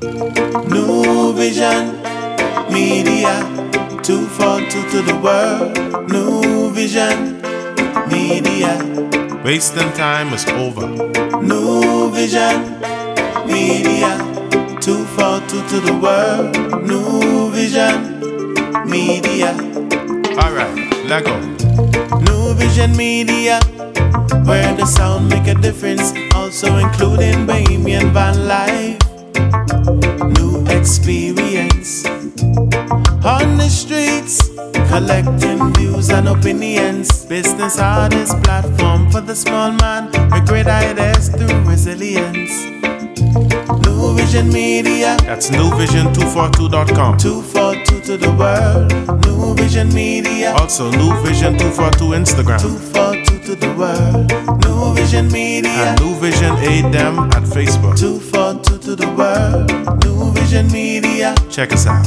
New Vision Media, 242 to the world. New Vision Media. Wasting time is over. New Vision Media, 242 to the world. New Vision Media. Alright, let go. New Vision Media, where the sound make a difference, also including Bahamian van life. New experience on the streets, collecting views and opinions. Business hardest platform for the small man. Regret ideas through resilience. New Vision Media. That's newvision242.com. 242 to the world. New Vision Media. Also New Vision 242 Instagram. 242 to the world. New Vision Media. And New Vision Aid Them at Facebook. 242 to the world. New Vision Media. Check us out.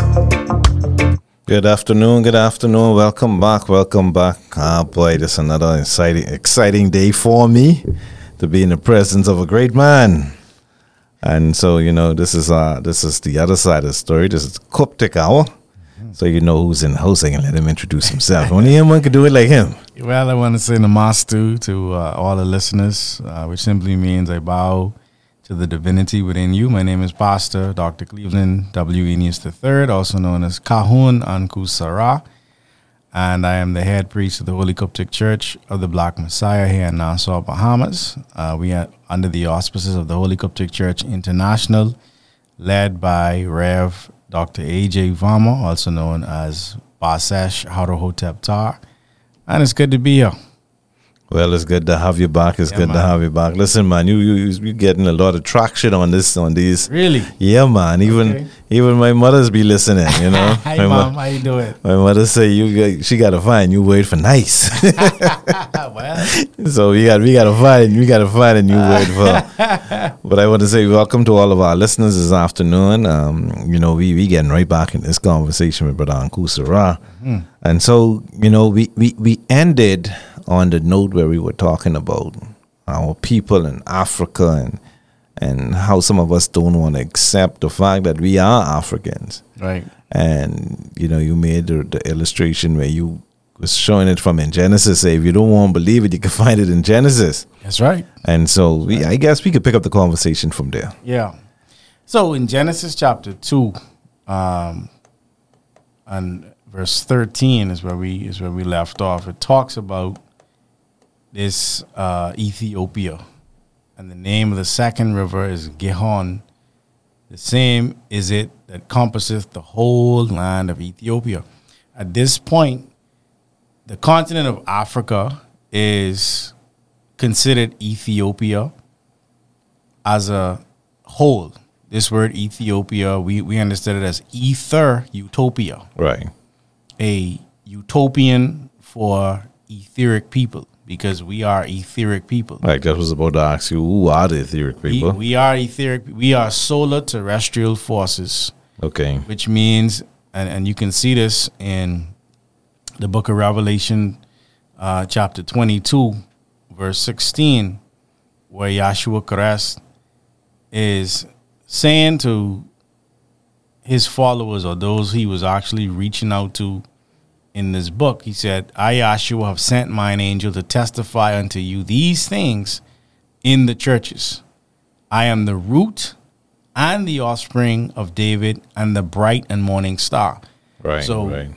Good afternoon, good afternoon. Welcome back, welcome back. Ah, boy, this is another exciting day for me to be in the presence of a great man. And so, you know, this is the other side of the story. This is Coptic Hour. Mm-hmm. So you know who's in hosting and let him introduce himself. Only him one could do it like him. Well, I want to say namastu to all the listeners, which simply means I bow to the divinity within you. My name is Pastor Dr. Cleveland W. Eneas III, also known as Kahun Anku Sarah, and I am the head priest of the Holy Coptic Church of the Black Messiah here in Nassau, Bahamas. We are under the auspices of the Holy Coptic Church International, led by Rev. Dr. A.J. Vama, also known as Basesh Harohotep Tar, and it's good to be here. Well, it's good to have you back. It's good, man. To have you back. Listen, man, you're getting a lot of traction on these. Really? Yeah, man. Even my mother's be listening, you know. Hi, Mom. How you doing? My mother say she got to find a new word for nice. Well. So we got to find a new word for. But I want to say welcome to all of our listeners this afternoon. You know, we getting right back in this conversation with Brother Anku Sarah. Mm. And so, you know, we ended on the note where we were talking about our people in Africa and how some of us don't want to accept the fact that we are Africans. Right. And, you know, you made the illustration where you was showing it from in Genesis. Say, if you don't want to believe it, you can find it in Genesis. That's right. And so I guess we could pick up the conversation from there. Yeah. So in Genesis chapter 2 and verse 13 is where we left off. It talks about this Ethiopia, and the name of the second river is Gihon. The same is it that compasseth the whole land of Ethiopia. At this point, the continent of Africa is considered Ethiopia as a whole. This word Ethiopia, we understood it as ether utopia, right? A utopian for etheric people. Because we are etheric people. Like that was about to ask you, who are the etheric people? We are etheric. We are solar terrestrial forces. Okay. Which means, and you can see this in the book of Revelation, chapter 22, verse 16, where Yahshua Christ is saying to his followers, or those he was actually reaching out to, in this book, he said, I, Yahshua, have sent mine angel to testify unto you these things in the churches. I am the root and the offspring of David and the bright and morning star. Right. So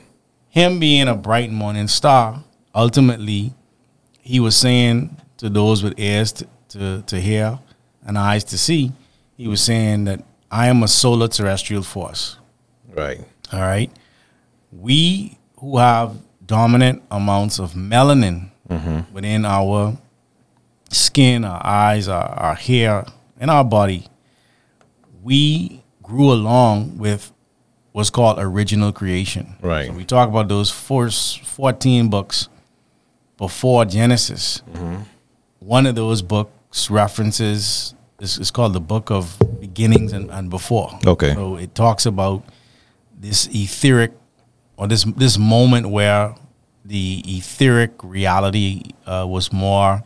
him being a bright morning star, ultimately, he was saying to those with ears to hear and eyes to see, he was saying that I am a solar terrestrial force. Right. All right. We who have dominant amounts of melanin within our skin, our eyes, our hair, and our body, we grew along with what's called original creation. Right. So we talk about those first 14 books before Genesis. Mm-hmm. One of those books references, it's called the Book of Beginnings and Before. Okay. So it talks about this etheric, or this moment where the etheric reality was more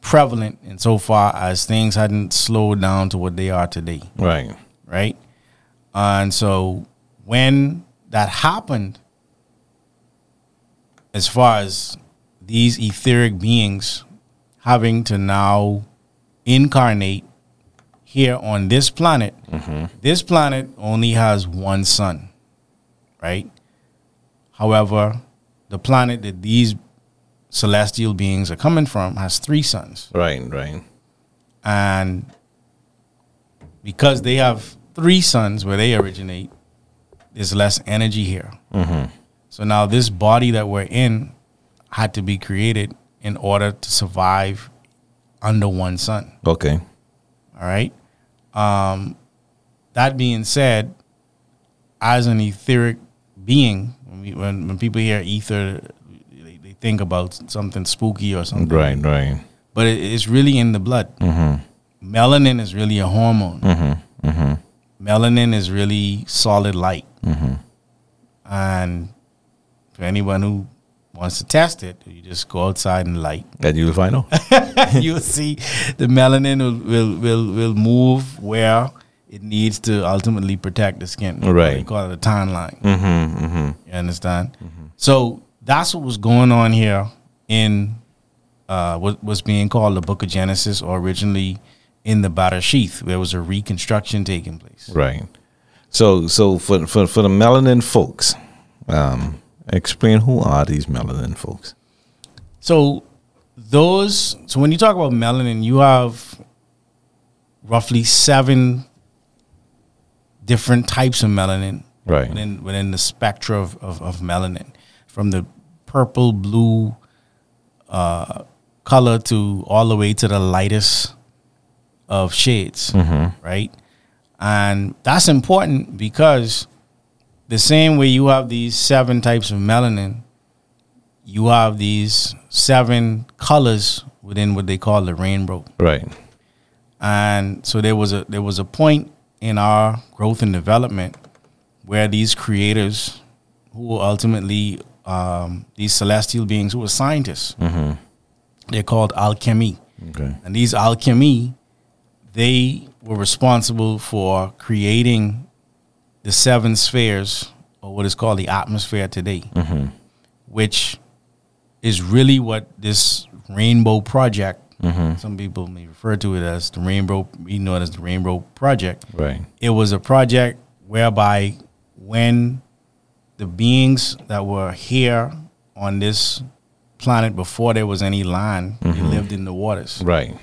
prevalent insofar as things hadn't slowed down to what they are today. Right. Right? And so when that happened, as far as these etheric beings having to now incarnate here on this planet, mm-hmm. this planet only has one sun, right? However, the planet that these celestial beings are coming from has three suns. Right, right. And because they have three suns where they originate, there's less energy here. Mm-hmm. So now this body that we're in had to be created in order to survive under one sun. Okay. All right. That being said, as an etheric being, when people hear ether, they think about something spooky or something. Right, right. But it's really in the blood. Mm-hmm. Melanin is really a hormone. Mm-hmm. Mm-hmm. Melanin is really solid light. Mm-hmm. And for anyone who wants to test it, you just go outside and light. And you'll find out. You'll see the melanin will move where it needs to ultimately protect the skin. Right. They call it a tan line. Mm-hmm, mm-hmm. You understand? Mm-hmm. So that's what was going on here in what was being called the Book of Genesis, or originally in the Barashith. There was a reconstruction taking place. Right. So for the melanin folks, explain who are these melanin folks? So when you talk about melanin, you have roughly 7 different types of melanin, right, within the spectra of melanin, from the purple, blue color to all the way to the lightest of shades, mm-hmm. right? And that's important because the same way you have these 7 types of melanin, you have these 7 colors within what they call the rainbow. Right. And so there was a point in our growth and development where these creators, who were ultimately these celestial beings who were scientists, mm-hmm. they're called alchemy. Okay. And these alchemy, they were responsible for creating the 7 spheres, or what is called the atmosphere today, mm-hmm. which is really what this Rainbow Project, mm-hmm. some people may refer to it as the Rainbow, we know it as the Rainbow Project. Right. It was a project whereby when the beings that were here on this planet before there was any land, mm-hmm. they lived in the waters. Right.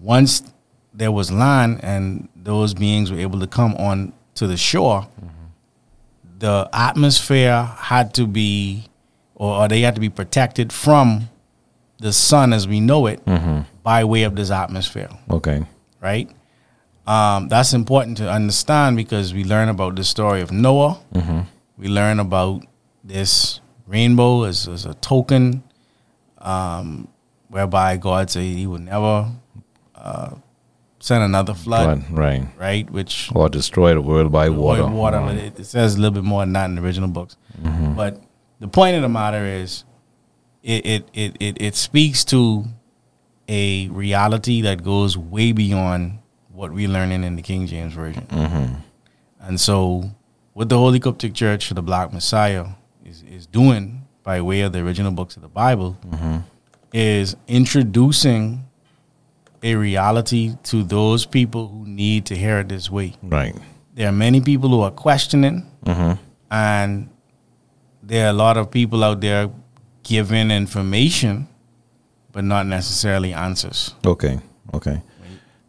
Once there was land and those beings were able to come on to the shore, mm-hmm. the atmosphere had to be, or they had to be protected from the sun as we know it, mm-hmm. by way of this atmosphere. Okay. Right? That's important to understand because we learn about the story of Noah. Mm-hmm. We learn about this rainbow as a token, whereby God said he would never send another flood, right, which or destroy the world by water. Right. It says a little bit more than that in the original books, mm-hmm. but the point of the matter is, it speaks to a reality that goes way beyond what we're learning in the King James Version, mm-hmm. and so what the Holy Coptic Church, the Black Messiah, is doing by way of the original books of the Bible, mm-hmm. is introducing a reality to those people who need to hear it this way. Right. There are many people who are questioning, mm-hmm. and there are a lot of people out there giving information, but not necessarily answers. Okay.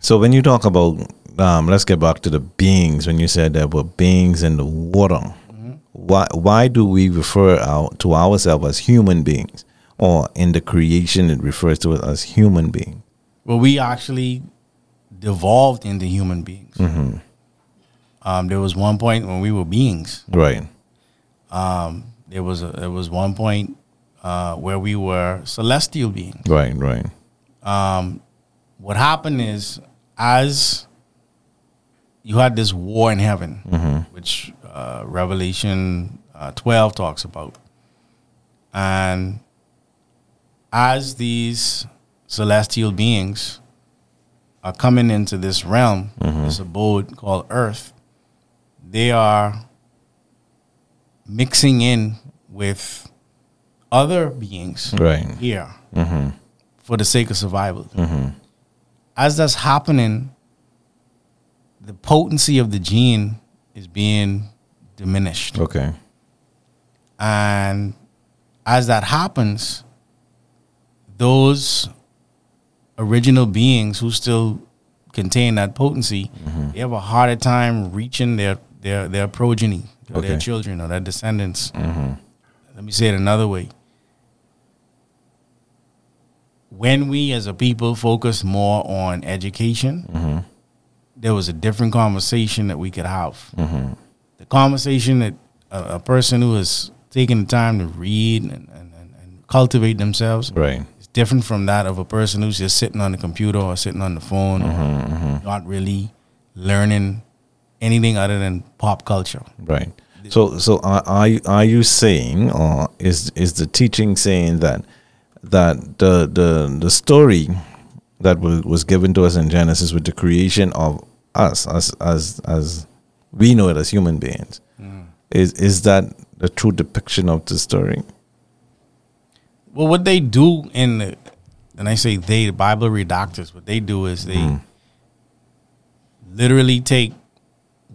So when you talk about, let's get back to the beings. When you said there were beings in the water, mm-hmm. why do we refer out to ourselves as human beings, or in the creation it refers to us as human beings? Well, we actually devolved into human beings. Mm-hmm. There was one point when we were beings, right? There was one point where we were celestial beings, right. What happened is, as you had this war in heaven, mm-hmm. which Revelation 12 talks about, and as these celestial beings are coming into this realm, mm-hmm. this abode called Earth, they are mixing in with other beings here for the sake of survival. As that's happening, the potency of the gene is being diminished. Okay. And as that happens, those original beings who still contain that potency, they have a harder time reaching their progeny, or their children, or their descendants. Let me say it another way. When we as a people focus more on education, there was a different conversation that we could have. The conversation that a person who is taking the time to read and cultivate themselves is different from that of a person who's just sitting on the computer or sitting on the phone, or not really learning anything other than pop culture. Right. So are you saying, or is the teaching saying that the story that was given to us in Genesis with the creation of us as we know it as human beings, is that a true depiction of the story? Well, what they do in the, and I say they, the Bible redactors, what they do is they literally take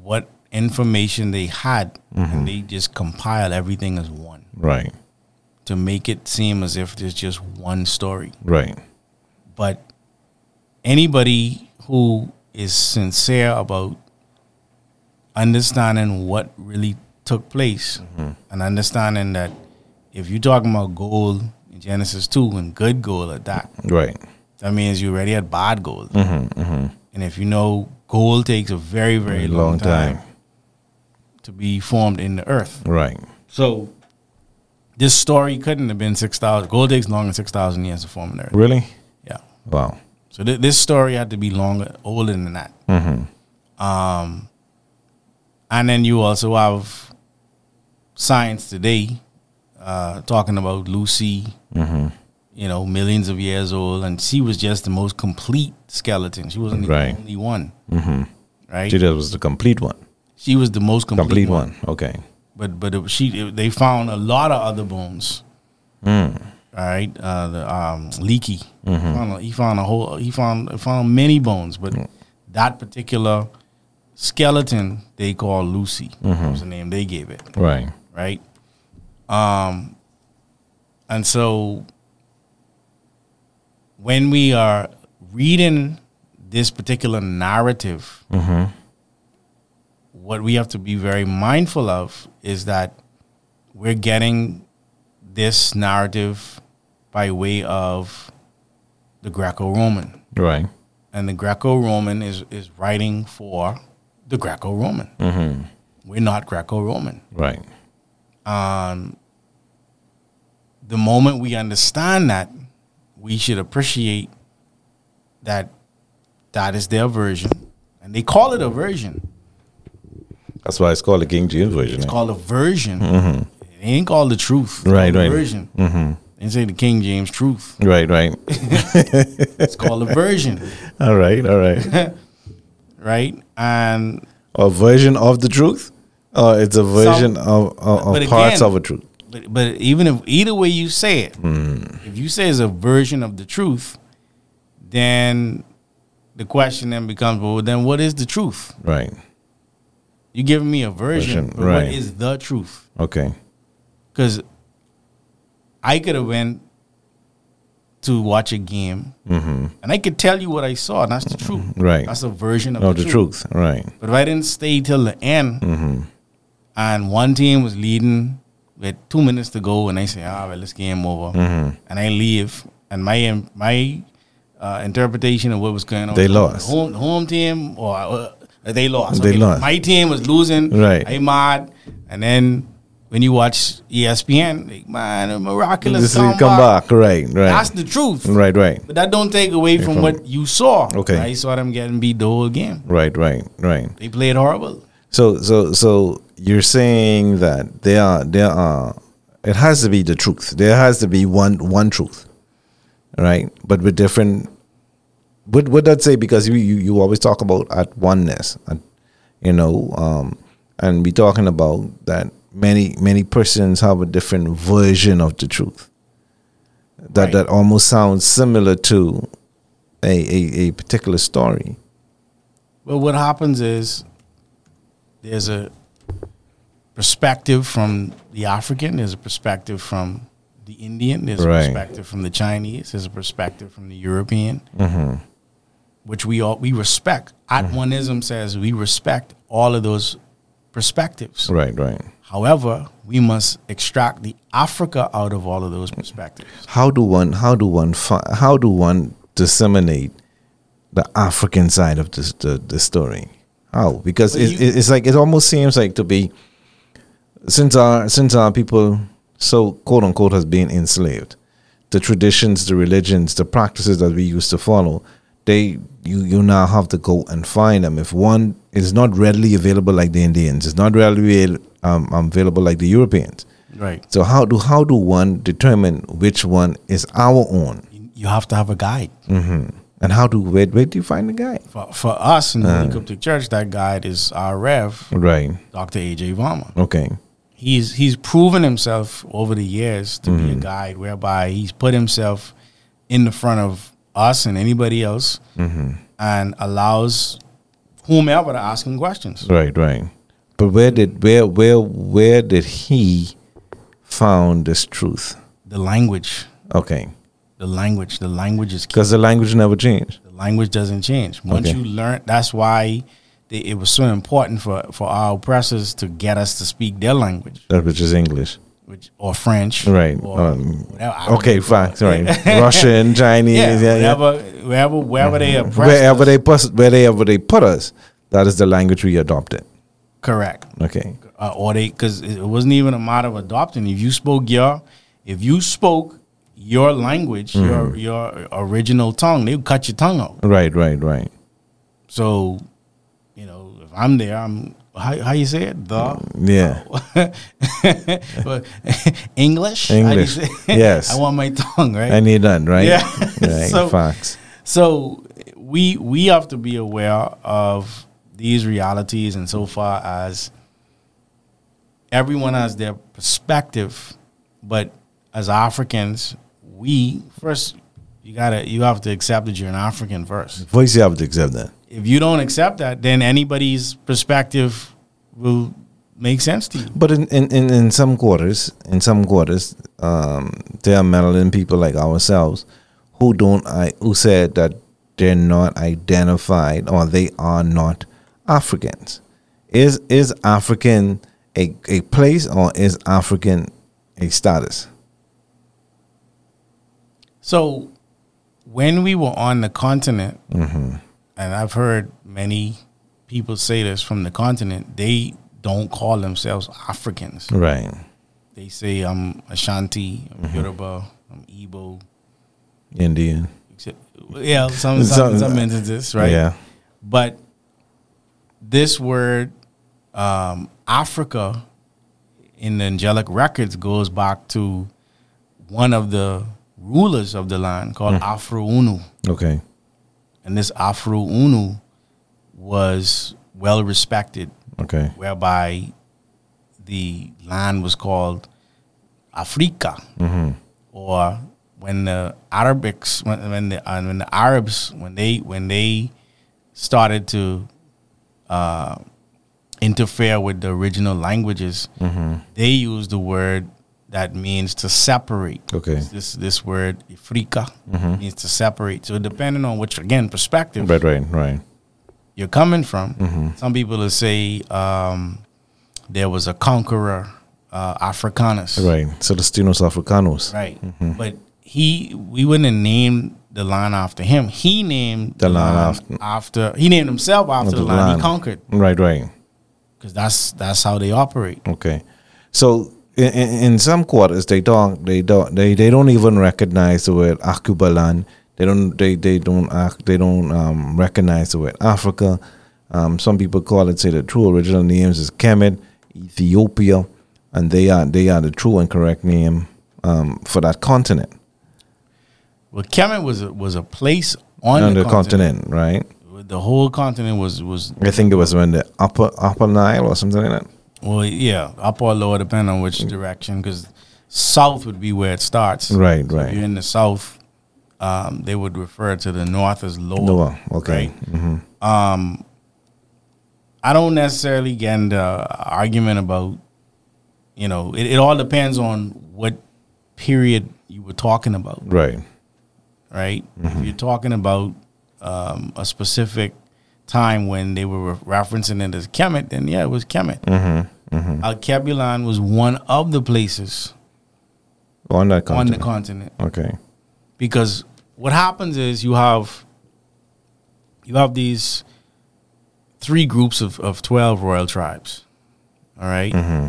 what information they had and they just compile everything as one. Right. To make it seem as if there's just one story. Right. But anybody who is sincere about understanding what really took place and understanding that if you're talking about gold in Genesis 2 and good gold at that, that means you already had bad gold. And if you know gold takes a very, very long time to be formed in the earth. Right. So this story couldn't have been 6,000. Gold takes longer than 6,000 years to form an earth. Really? Yeah. Wow. So this story had to be longer, older than that. And then you also have science today talking about Lucy, you know, millions of years old, and she was just the most complete skeleton. She wasn't the only one, right? She was the complete one. She was the most complete one. Okay, but they found a lot of other bones. All right, Leakey, he found many bones, but that particular skeleton they call Lucy. That was the name they gave it. Right. And so when we are reading this particular narrative, what we have to be very mindful of is that we're getting this narrative by way of the Greco-Roman. Right. And the Greco-Roman is writing for the Greco-Roman. We're not Greco-Roman. Right. The moment we understand that, we should appreciate that that is their version. And they call it a version. That's why it's called the King James Version. It's called a version. It ain't called the truth. It's called a version. They say the King James truth. Right. It's called a version. All right. Right? And a version of the truth? Or it's a version of parts of a truth. But even if either way you say it, if you say it's a version of the truth, then the question then becomes, well, then what is the truth? Right. You're giving me a version, but what is the truth? Okay. Because I could have went to watch a game, and I could tell you what I saw, and that's the truth. Right. That's a version of the truth. Right. But if I didn't stay till the end, and one team was leading with 2 minutes to go, and I say, all right, let's game over, and I leave, and my interpretation of what was going on, they lost. Home team, or they lost. They lost. My team was losing. Right. I'm mad, and then when you watch ESPN, like, man, a miraculous comeback. Right. That's the truth. Right. But that don't take away from what you saw. Okay. I saw them getting beat the whole game. Right. They played horrible. So you're saying that there are it has to be the truth. There has to be one truth. Right? But with different, would that say, because you always talk about at oneness, and, you know, And we're talking about that many persons have a different version of the truth. That, right. That almost sounds similar to a particular story. Well, what happens is there's a perspective from the African, there's a perspective from the Indian, there's right. a perspective from the Chinese, there's a perspective from the European, mm-hmm. which we respect. Atwanism mm-hmm. says we respect all of those perspectives. Right, right. However, we must extract the Africa out of all of those perspectives. How do one disseminate the African side of this, the story? How? Because it's like it almost seems like to be since our people so quote unquote has been enslaved, the traditions, the religions, the practices that we used to follow, you now have to go and find them. If one is not readily available like the Indians, it's not readily available like the Europeans. Right. So how do one determine which one is our own? You have to have a guide. Mm-hmm. And where do you find the guide? For us in the Holy Coptic Church, that guide is our Rev, right? Dr. A.J. Varma. Okay. He's proven himself over the years to mm-hmm. be a guide, whereby he's put himself in the front of us and anybody else mm-hmm. and allows whomever to ask him questions. Right, right. But where did he found this truth? The language. Okay. The language is key. Because the language never changed. The language doesn't change. Once you learn, that's why it was so important for our oppressors to get us to speak their language. That which is English. Or French. Right. Or whatever. Okay, fine. Sorry. Russian, Chinese. Wherever they oppressed us. Wherever they put us, that is the language we adopted. Correct. Okay. Because it wasn't even a matter of adopting. If you spoke your language, mm-hmm. your original tongue, they would cut your tongue out. Right. So, if I'm there, how you say it? But English. Yes. I want my tongue, right? I need that, right? Yeah. Right. So we have to be aware of these realities, and so far as everyone has their perspective, but as Africans, you have to accept that you're an African first. First, you have to accept that. If you don't accept that, then anybody's perspective will make sense to you. But in some quarters, there are meddling people like ourselves who said that they're not identified or they are not Africans. Is African a place, or is African a status? So, when we were on the continent, mm-hmm. and I've heard many people say this from the continent, they don't call themselves Africans. Right. They say, I'm Ashanti, I'm mm-hmm. Yoruba, I'm Igbo. Indian. Yeah, some instances, right? Yeah. But this word, Africa, in the angelic records, goes back to one of the rulers of the land called Afro-Unu. Okay. And this Afro-Unu was well respected. Okay. Whereby the land was called Africa. Mm-hmm. Or when the Arabs started to interfere with the original languages, mm-hmm. they used the word that means to separate. Okay. This word, Afrika, mm-hmm. means to separate. So depending on which, again, perspective you're coming from, mm-hmm. some people will say there was a conqueror, Africanus. Right, Celestinos Africanus. Right, mm-hmm. but we wouldn't have named the land after him. He named the land after, he named himself after the land he conquered. Right. Because that's how they operate. Okay, so in some quarters, they don't even recognize the word Akubalan. They don't recognize the word Africa. Some people call it, say the true original names is Kemet, Ethiopia, and they are the true and correct name for that continent. Well, Kemet was a place on the continent, right? the whole continent was. I think it was when the upper Nile or something like that. Well, yeah, upper or lower, depending on which direction, because south would be where it starts. Right, so right. If you're in the south, they would refer to the north as lower. Okay. Right? Mm-hmm. I don't necessarily get into argument about, you know, it all depends on what period you were talking about. Right. Right? Mm-hmm. If you're talking about a specific time when they were referencing it as Kemet, then yeah, it was Kemet. Mm-hmm. Mm-hmm. Al-Kebulon was one of the places on that continent. On the continent. Okay. Because what happens is you have these three groups of 12 royal tribes, all right? Mm-hmm.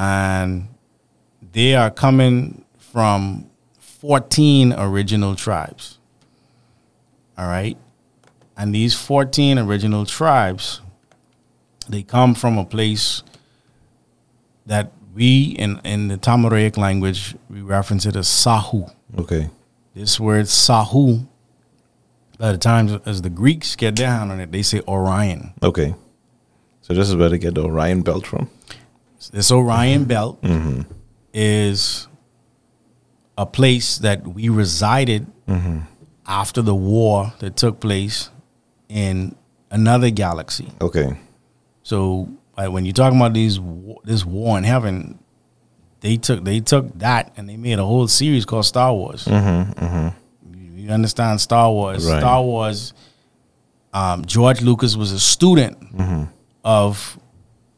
And they are coming from 14 original tribes, all right? And these 14 original tribes, they come from a place that we, in the Tamaraic language, we reference it as Sahu. Okay. This word Sahu, by the time as the Greeks get their hand on it, they say Orion. Okay. So this is where they get the Orion belt from? This Orion mm-hmm. belt mm-hmm. is a place that we resided mm-hmm. after the war that took place in another galaxy. Okay. So when you're talking about this war in heaven, they took that and they made a whole series called Star Wars. Mm-hmm, mm-hmm. You understand Star Wars? Right. Star Wars. George Lucas was a student mm-hmm. of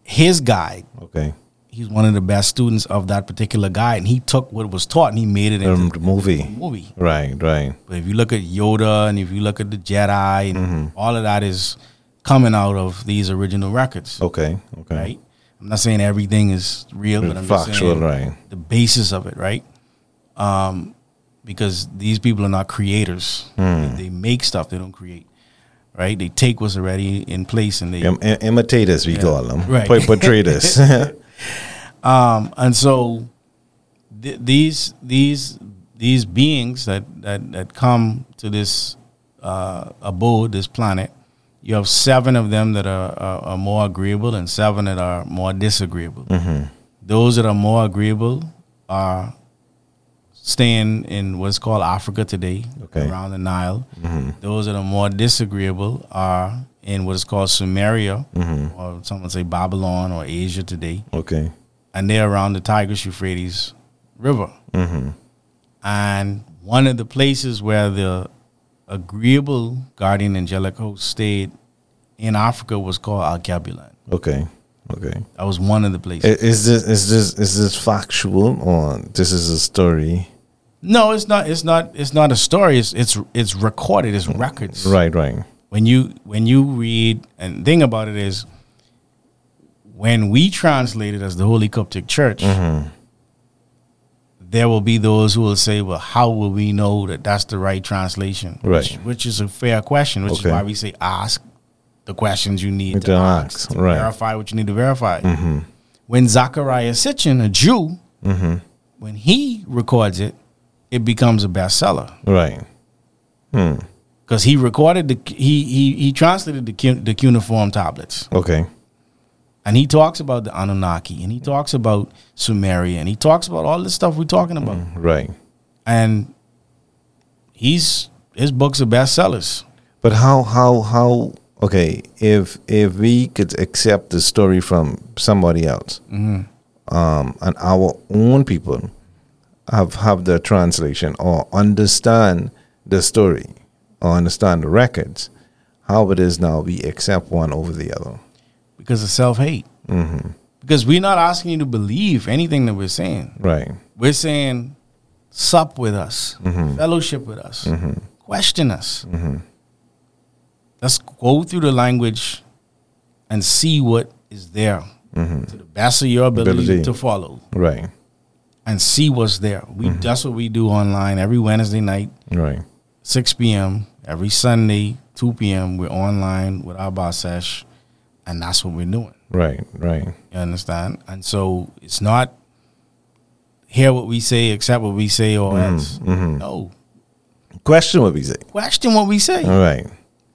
his guide. Okay. He's one of the best students of that particular guy, and he took what was taught and he made it into the movie. Right, right. But if you look at Yoda and if you look at the Jedi, and mm-hmm. all of that is coming out of these original records. Okay, okay. Right? I'm not saying everything is real, but I'm factual, just saying right. the basis of it, right? Because these people are not creators. Mm. They make stuff, they don't create. Right, they take what's already in place and they imitators. We call them right. Portrayers. And so these beings that come to this abode, this planet, you have 7 of them that are more agreeable and 7 that are more disagreeable. Mm-hmm. Those that are more agreeable are staying in what's called Africa today, okay. around the Nile. Mm-hmm. Those that are more disagreeable are in what is called Sumeria, mm-hmm. or someone say Babylon or Asia today. Okay, and they're around the Tigris Euphrates River. Mm-hmm. And one of the places where the agreeable guardian angelic host stayed in Africa was called Al-Kebulon. Okay. Okay, that was one of the places. Is this factual or this is a story? No, it's not a story. It's recorded. It's records. Right, right. When you read and thing about it is, when we translate it as the Holy Coptic Church, mm-hmm. there will be those who will say, "Well, how will we know that that's the right translation?" Right, which is a fair question, which okay. is why we say ask the questions you need to ask to right. verify what you need to verify. Mm-hmm. When Zachariah Sitchin, a Jew, mm-hmm. when he records it, it becomes a bestseller. Right. Because he recorded he translated the cuneiform tablets. Okay. And he talks about the Anunnaki, and he talks about Sumeria, and he talks about all this stuff we're talking about. Right. And his books are bestsellers. But how okay, if we could accept the story from somebody else, mm-hmm. And our own people have the translation or understand the story or understand the records, how it is now we accept one over the other? Because of self-hate. Mm-hmm. Because we're not asking you to believe anything that we're saying. Right. We're saying, sup with us, mm-hmm. fellowship with us, mm-hmm. question us. Mm-hmm. Let's go through the language and see what is there mm-hmm. to the best of your ability to follow. Right. And see what's there. Mm-hmm. That's what we do online every Wednesday night. Right. 6 p.m. Every Sunday, 2 p.m. We're online with our Basesh, and that's what we're doing. Right, right. You understand? And so it's not hear what we say, accept what we say, or mm-hmm. else. Mm-hmm. No. Question what we say. All right.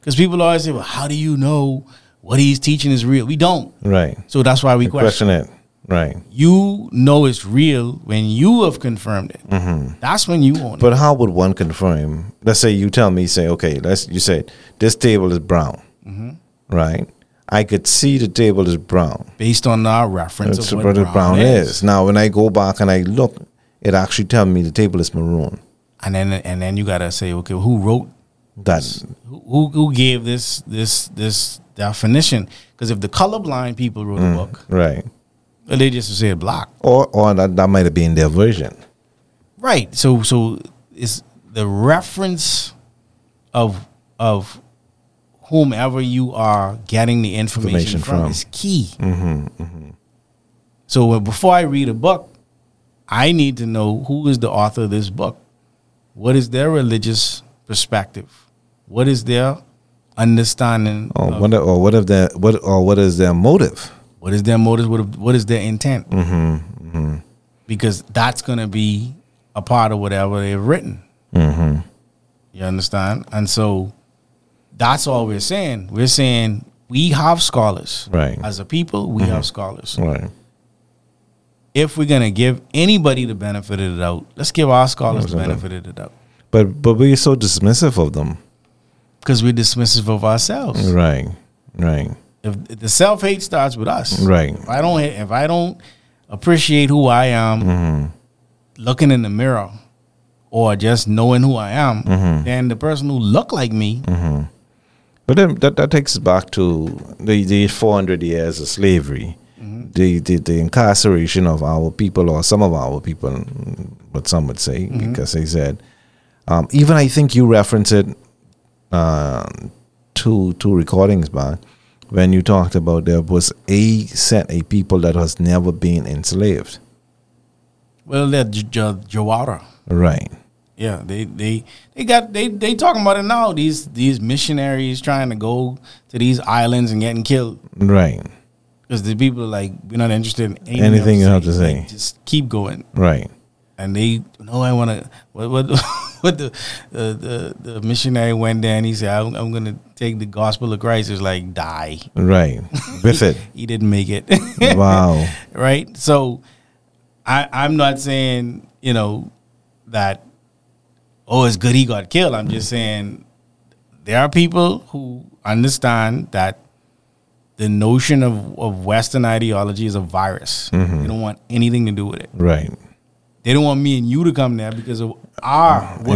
Because people always say, well, how do you know what he's teaching is real? We don't. Right. So that's why we question it. Right. You know it's real when you have confirmed it. Mm-hmm. That's when you own it. But how would one confirm? Let's say you tell me, say, okay, you said this table is brown. Mm-hmm. Right. I could see the table is brown. Based on our reference of what brown is. Now, when I go back and I look, it actually tells me the table is maroon. And then you got to say, okay, who wrote that? Who gave this definition? Because if the colorblind people wrote a book. Right. They just said black, or that might have been their version, right? So it's the reference of whomever you are getting the information from is key. Mm-hmm, mm-hmm. So before I read a book, I need to know who is the author of this book, what is their religious perspective, what is their understanding, what is their motive. What is their motive? What is their intent? Mm-hmm, mm-hmm. Because that's going to be a part of whatever they've written. Mm-hmm. You understand? And so that's all we're saying. We're saying we have scholars. Right. As a people, we have scholars. Right. If we're going to give anybody the benefit of the doubt, let's give our scholars the benefit of the doubt. But we're so dismissive of them. Because we're dismissive of ourselves. Right, right. If the self-hate starts with us. Right. If I don't appreciate who I am, looking in the mirror or just knowing who I am, then the person who look like me. Mm-hmm. But then that takes us back to the 400 years of slavery, the incarceration of our people, or some of our people, what some would say, because they said, even I think you referenced it two recordings back, when you talked about there was a set of people that has never been enslaved. Well, that Jawara. Right. Yeah, they talking about it now. These missionaries trying to go to these islands and getting killed. Right. Because the people are like, we're not interested in anything you have to say. Like, just keep going. Right. And I want to. What the missionary went there and he said, I'm going to take the gospel of Christ. It's like, die. Right. With it. He didn't make it. Wow. Right. So I'm not saying, that, it's good he got killed. I'm just saying there are people who understand that the notion of Western ideology is a virus. Mm-hmm. They don't want anything to do with it. Right. They don't want me and you to come there because of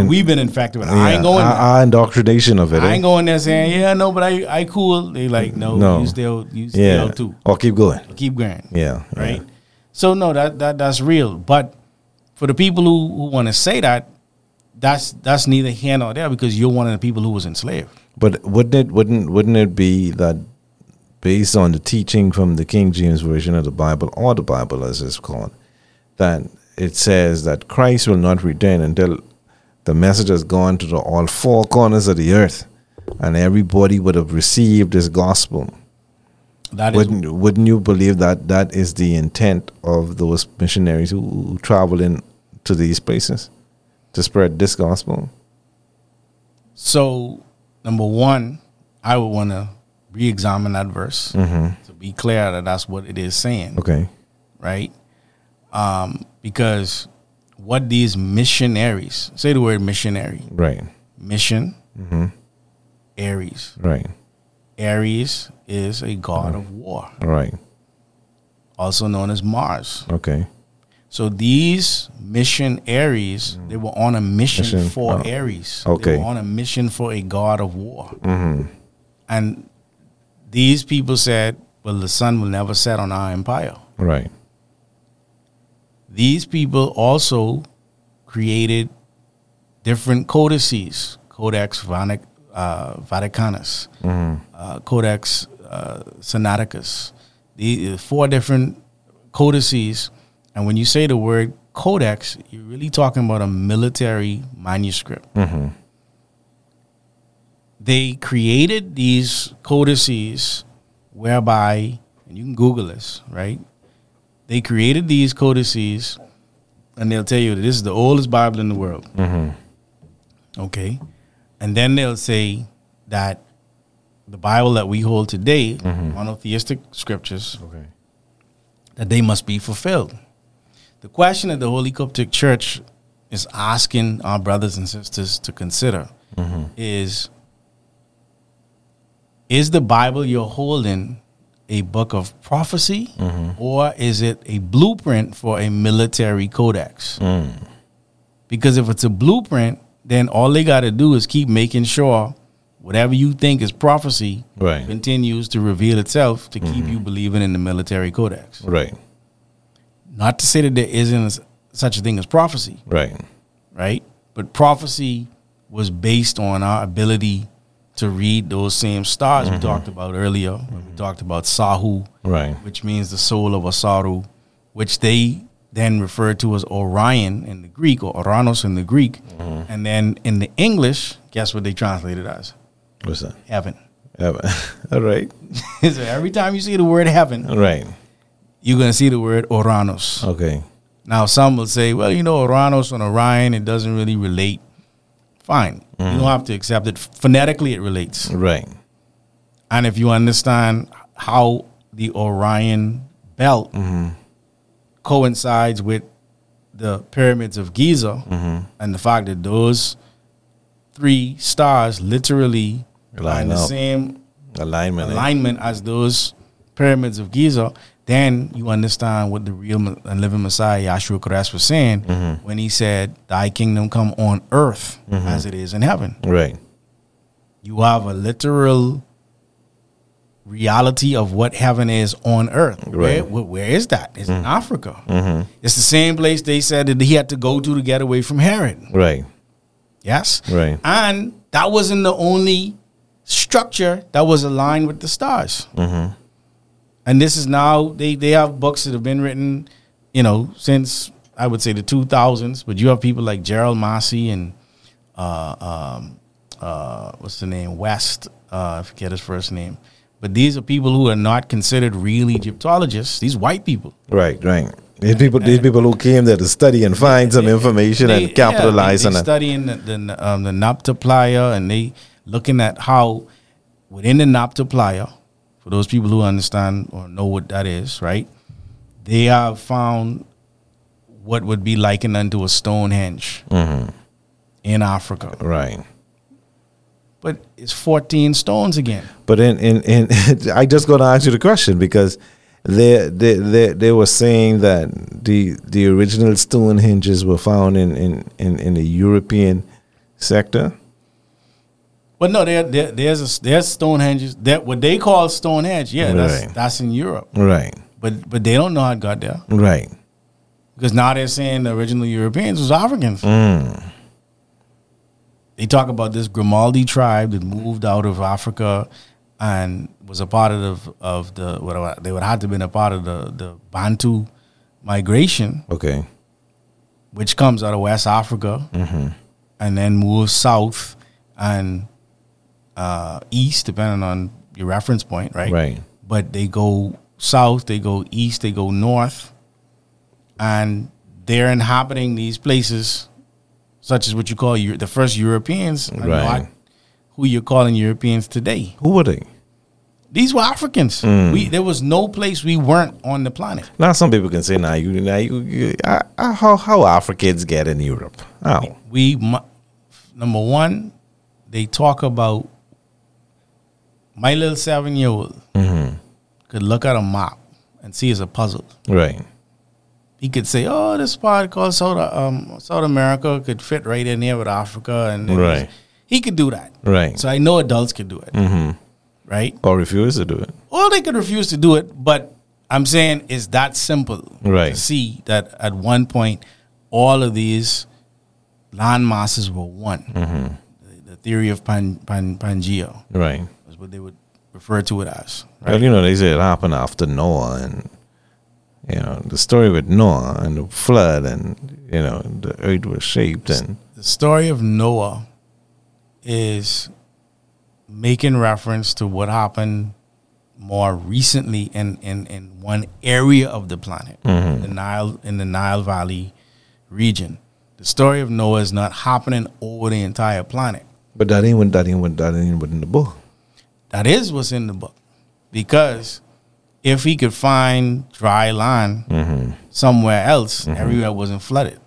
we've been infected with. Yeah, I ain't going there. Our indoctrination of it. I ain't going there saying, yeah, no, but I cool. They like, no. you still too. Or keep going. Or keep going. Yeah. Right? Yeah. So, no, that's real. But for the people who want to say that, that's neither here nor there because you're one of the people who was enslaved. But wouldn't it be that based on the teaching from the King James Version of the Bible, or the Bible as it's called, that it says that Christ will not return until the message has gone to all four corners of the earth, and everybody would have received this gospel. That wouldn't you believe that is the intent of those missionaries who travel in to these places to spread this gospel? So, number one, I would want to re-examine that verse to be clear that that's what it is saying. Okay, right. Because what these missionaries, say the word missionary. Right. Mission. Aries. Right. Aries is a god of war. Right. Also known as Mars. Okay. So these missionaries, they were on a mission for Aries. Okay. They were on a mission for a god of war. Mm-hmm. And these people said, well, the sun will never set on our empire. Right. These people also created different codices, Codex Vaticanus, Codex Sinaiticus, the four different codices. And when you say the word codex, you're really talking about a military manuscript. Mm-hmm. They created these codices whereby, and you can Google this, right? They created these codices, and they'll tell you that this is the oldest Bible in the world. Mm-hmm. Okay. And then they'll say that the Bible that we hold today, monotheistic scriptures, that they must be fulfilled. The question that the Holy Coptic Church is asking our brothers and sisters to consider is the Bible you're holding a book of prophecy, or is it a blueprint for a military codex? Because if it's a blueprint, then all they got to do is keep making sure whatever you think is prophecy continues to reveal itself to keep you believing in the military codex. Right. Not to say that there isn't such a thing as prophecy. Right. Right? But prophecy was based on our ability to read those same stars we talked about earlier. We talked about Sahu, which means the soul of Asaru, which they then referred to as Orion in the Greek, or Oranos in the Greek. And then in the English, guess what they translated as? What's that? Heaven. Heaven. All right. So every time you see the word heaven, you're going to see the word Oranos. Okay. Now, some will say, well, you know, Oranos and Orion, it doesn't really relate. Fine. You don't have to accept it. Phonetically, it relates. Right. And if you understand how the Orion belt coincides with the pyramids of Giza and the fact that those three stars literally are in the same alignment as those pyramids of Giza, then you understand what the real and living Messiah Yahshua Christ was saying when he said, "Thy kingdom come on earth as it is in heaven." Right. You have a literal reality of what heaven is on earth. Right. Where is that? It's in Africa. It's the same place they said that he had to go to get away from Herod. Right. Yes. Right. And that wasn't the only structure that was aligned with the stars. And this is now, they have books that have been written, you know, since I would say the 2000s, but you have people like Gerald Massey and what's the name? West. I forget his first name. But these are people who are not considered real Egyptologists. These white people. Right, right. These people who came there to study and find some information and capitalize on it. They're studying the Nupta Playa, and they looking at how within the Nupta Playa, for those people who understand or know what that is, right, they have found what would be likened unto a Stonehenge in Africa. Right. But it's 14 stones again. But I just got to ask you the question, because they were saying that the original Stonehenges were found in the European sector. But no, there's Stonehenges that what they call Stonehenge. Yeah, that's in Europe. Right. But they don't know how it got there. Right. Because now they're saying the original Europeans was Africans. Mm. They talk about this Grimaldi tribe that moved out of Africa and was a part of the whatever they would have to have been a part of the Bantu migration. Okay. Which comes out of West Africa and then moves south and east, depending on your reference point, right? Right. But they go south, they go east, they go north, and they're inhabiting these places, such as what you call the first Europeans, and not who you're calling Europeans today. Who were they? These were Africans. There was no place we weren't on the planet. Now some people can say, how Africans get in Europe? How? We number one, they talk about my little 7-year-old could look at a map and see it's a puzzle. Right. He could say, "Oh, this part called South America could fit right in here with Africa," and he could do that. Right. So I know adults could do it, right? Or refuse to do it. Or they could refuse to do it. But I'm saying it's that simple to see that at one point all of these land masses were one. The theory of Pangea, right, is what they would refer to it as. Right? Well, you know, they say it happened after Noah and. You know, the story with Noah and the flood and, you know, the earth was shaped. And the story of Noah is making reference to what happened more recently in one area of the planet, in the Nile Valley region. The story of Noah is not happening over the entire planet. But that ain't within the book. That is what's in the book. Because if he could find dry land somewhere else, everywhere wasn't flooded.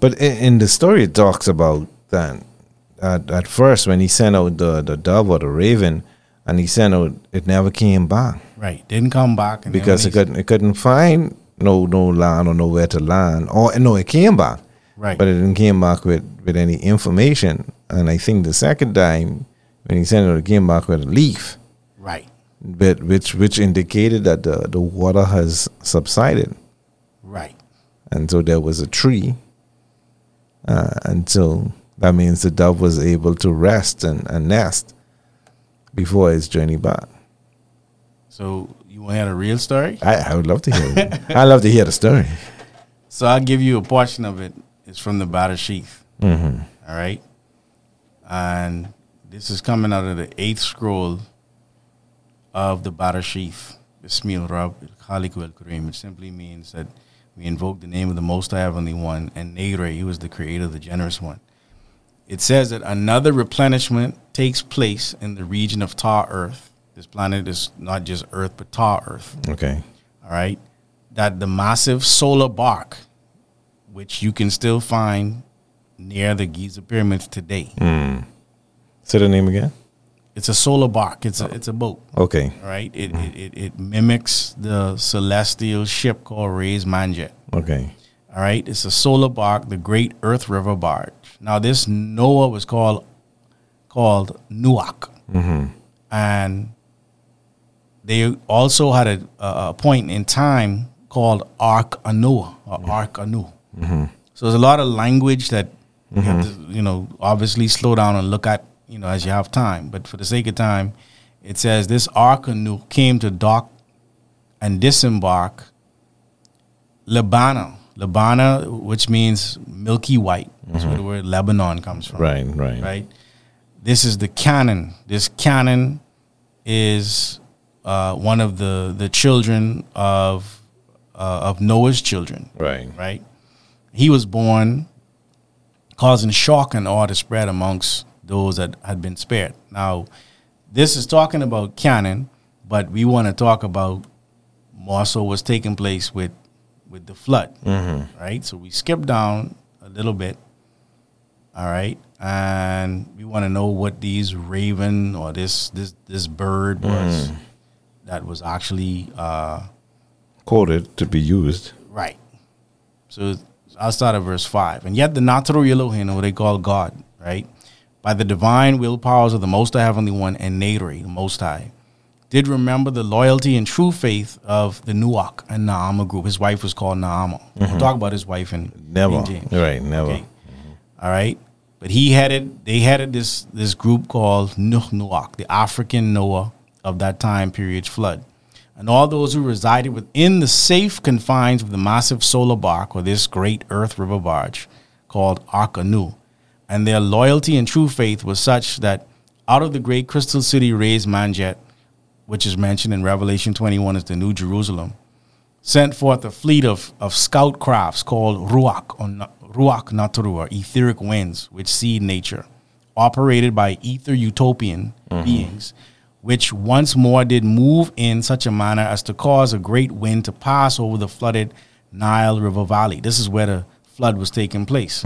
But in the story, it talks about that at first when he sent out the dove or the raven, and he sent out, it never came back. Right, didn't come back. And because it couldn't find no land or nowhere to land. Or no, it came back. Right. But it didn't came back with any information. And I think the second time when he sent out, it came back with a leaf. Right. But which indicated that the water has subsided. Right. And so there was a tree. And so that means the dove was able to rest and nest before his journey back. So you want to hear a real story? I would love to hear it. I love to hear the story. So I'll give you a portion of it. It's from the Barashith. All right? And this is coming out of the 8th scroll of the Barashith. Bismil Rab Khalik Wal Kareem. It simply means that we invoke the name of the Most High Heavenly One, and Nere, he was the Creator, the Generous One. It says that another replenishment takes place in the region of Tar Earth. This planet is not just Earth, but Tar Earth. Okay. All right. That the massive solar bark, which you can still find near the Giza pyramids today. Say the name again. It's a solar bark. It's a boat. Okay. All right. It mimics the celestial ship called Ray's Manjet. Okay. All right. It's a solar bark, the Great Earth River Barge. Now this Noah was called Nuak, and they also had a point in time called Arkanu or Arkanu. So there's a lot of language that you have to, obviously slow down and look at. As you have time. But for the sake of time, it says this Arkanu came to dock and disembark Labana. Labana, which means milky white. That's where the word Lebanon comes from. Right. This is the cannon. This cannon is one of the children of Noah's children. Right. He was born, causing shock and awe to spread amongst those that had been spared. Now, this is talking about canon, but we want to talk about more so what's taking place with the flood, right? So we skip down a little bit, all right? And we want to know what these raven or this bird was that was actually... quoted to be used. Right. So I'll start at verse 5. And yet the Natru Elohim, who they call God, right? By the divine will powers of the Most High Heavenly One and Naderi, the Most High, did remember the loyalty and true faith of the Nuak and Naama group. His wife was called Naama. We'll talk about his wife in James. Never. Okay. All right. But they headed this group called Nuh Nuwak, the African Noah of that time period's flood. And all those who resided within the safe confines of the massive solar bark or this great earth river barge called Arkanu. And their loyalty and true faith was such that out of the great crystal city Ray's Manjet, which is mentioned in Revelation 21 as the New Jerusalem, sent forth a fleet of scout crafts called Ruach Naturu, or etheric winds, which seed nature, operated by ether utopian beings, which once more did move in such a manner as to cause a great wind to pass over the flooded Nile River Valley. This is where the flood was taking place,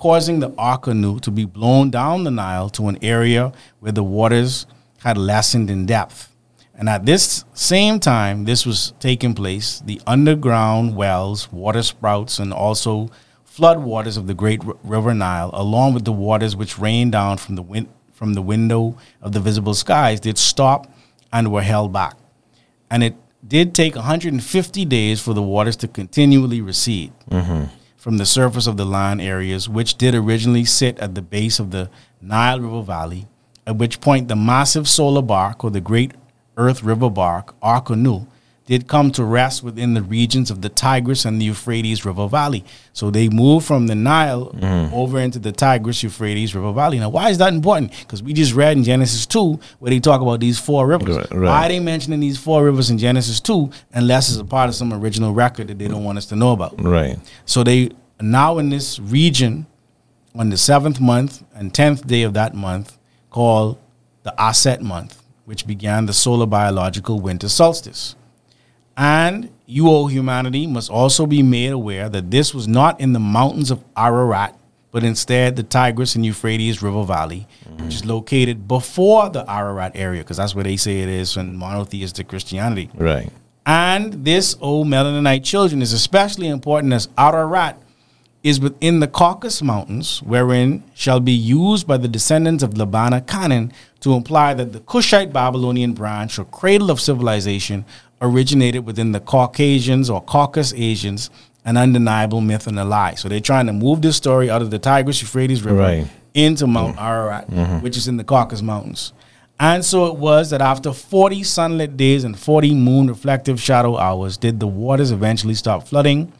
causing the Arkanu to be blown down the Nile to an area where the waters had lessened in depth. And at this same time, this was taking place, the underground wells, water sprouts, and also flood waters of the great river Nile, along with the waters which rained down from the window of the visible skies, did stop and were held back. And it did take 150 days for the waters to continually recede. From the surface of the land areas, which did originally sit at the base of the Nile River Valley, at which point the massive solar bark, or the Great Earth River Bark, Arkanu, did come to rest within the regions of the Tigris and the Euphrates River Valley. So they moved from the Nile over into the Tigris-Euphrates River Valley. Now, why is that important? Because we just read in Genesis 2 where they talk about these four rivers. Right. Why are they mentioning these four rivers in Genesis 2 unless it's a part of some original record that they don't want us to know about? Right. So they are now in this region on the 7th month and 10th day of that month called the Aset month. which began the solar biological winter solstice. And you, O humanity, must also be made aware that this was not in the mountains of Ararat, but instead the Tigris and Euphrates River Valley, which is located before the Ararat area, because that's where they say it is in monotheistic Christianity. Right. And this, O Melaninite children, is especially important as Ararat is within the Caucasus Mountains, wherein shall be used by the descendants of Labana Canaan to imply that the Cushite Babylonian branch or cradle of civilization originated within the Caucasians or Caucasus Asians, an undeniable myth and a lie. So they're trying to move this story out of the Tigris-Euphrates River into Mount Ararat, which is in the Caucasus Mountains. And so it was that after 40 sunlit days and 40 moon-reflective shadow hours did the waters eventually stop flooding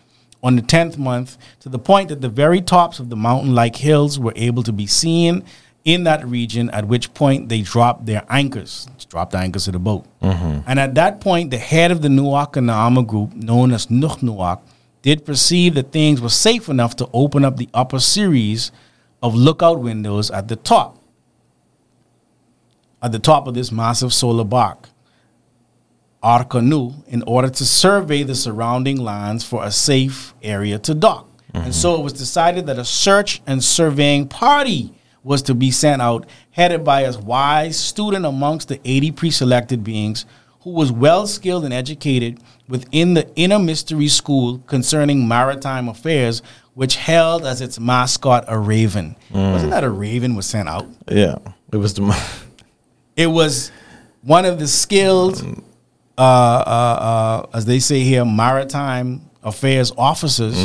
on the 10th month, to the point that the very tops of the mountain-like hills were able to be seen in that region, at which point they dropped their anchors, to the boat. And at that point, the head of the Nuak and Naama group, known as Nuh Nuwak, did perceive that things were safe enough to open up the upper series of lookout windows at the top of this massive solar bark, Arkanu, in order to survey the surrounding lands for a safe area to dock. And so it was decided that a search and surveying party was to be sent out, headed by a wise student amongst the 80 pre-selected beings, who was well-skilled and educated within the inner mystery school concerning maritime affairs, which held as its mascot a raven. Wasn't that a raven was sent out? Yeah. It was it was one of the skilled, as they say here, maritime affairs officers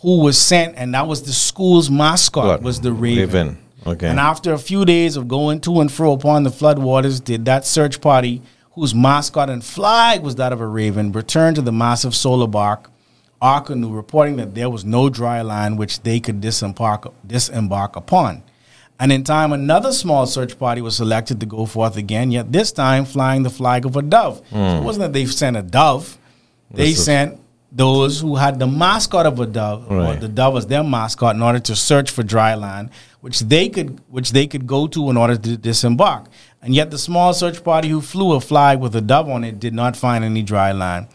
who was sent, and that was the school's mascot, was the raven. Okay. And after a few days of going to and fro upon the floodwaters, did that search party, whose mascot and flag was that of a raven, returned to the massive solar bark, Arkanu, reporting that there was no dry land which they could disembark upon. And in time, another small search party was selected to go forth again, yet this time flying the flag of a dove. So it wasn't that they sent a dove. They sent those who had the mascot of a dove, or the dove as their mascot, in order to search for dry land, which they could go to in order to disembark. And yet the small search party who flew a flag with a dove on it did not find any dry land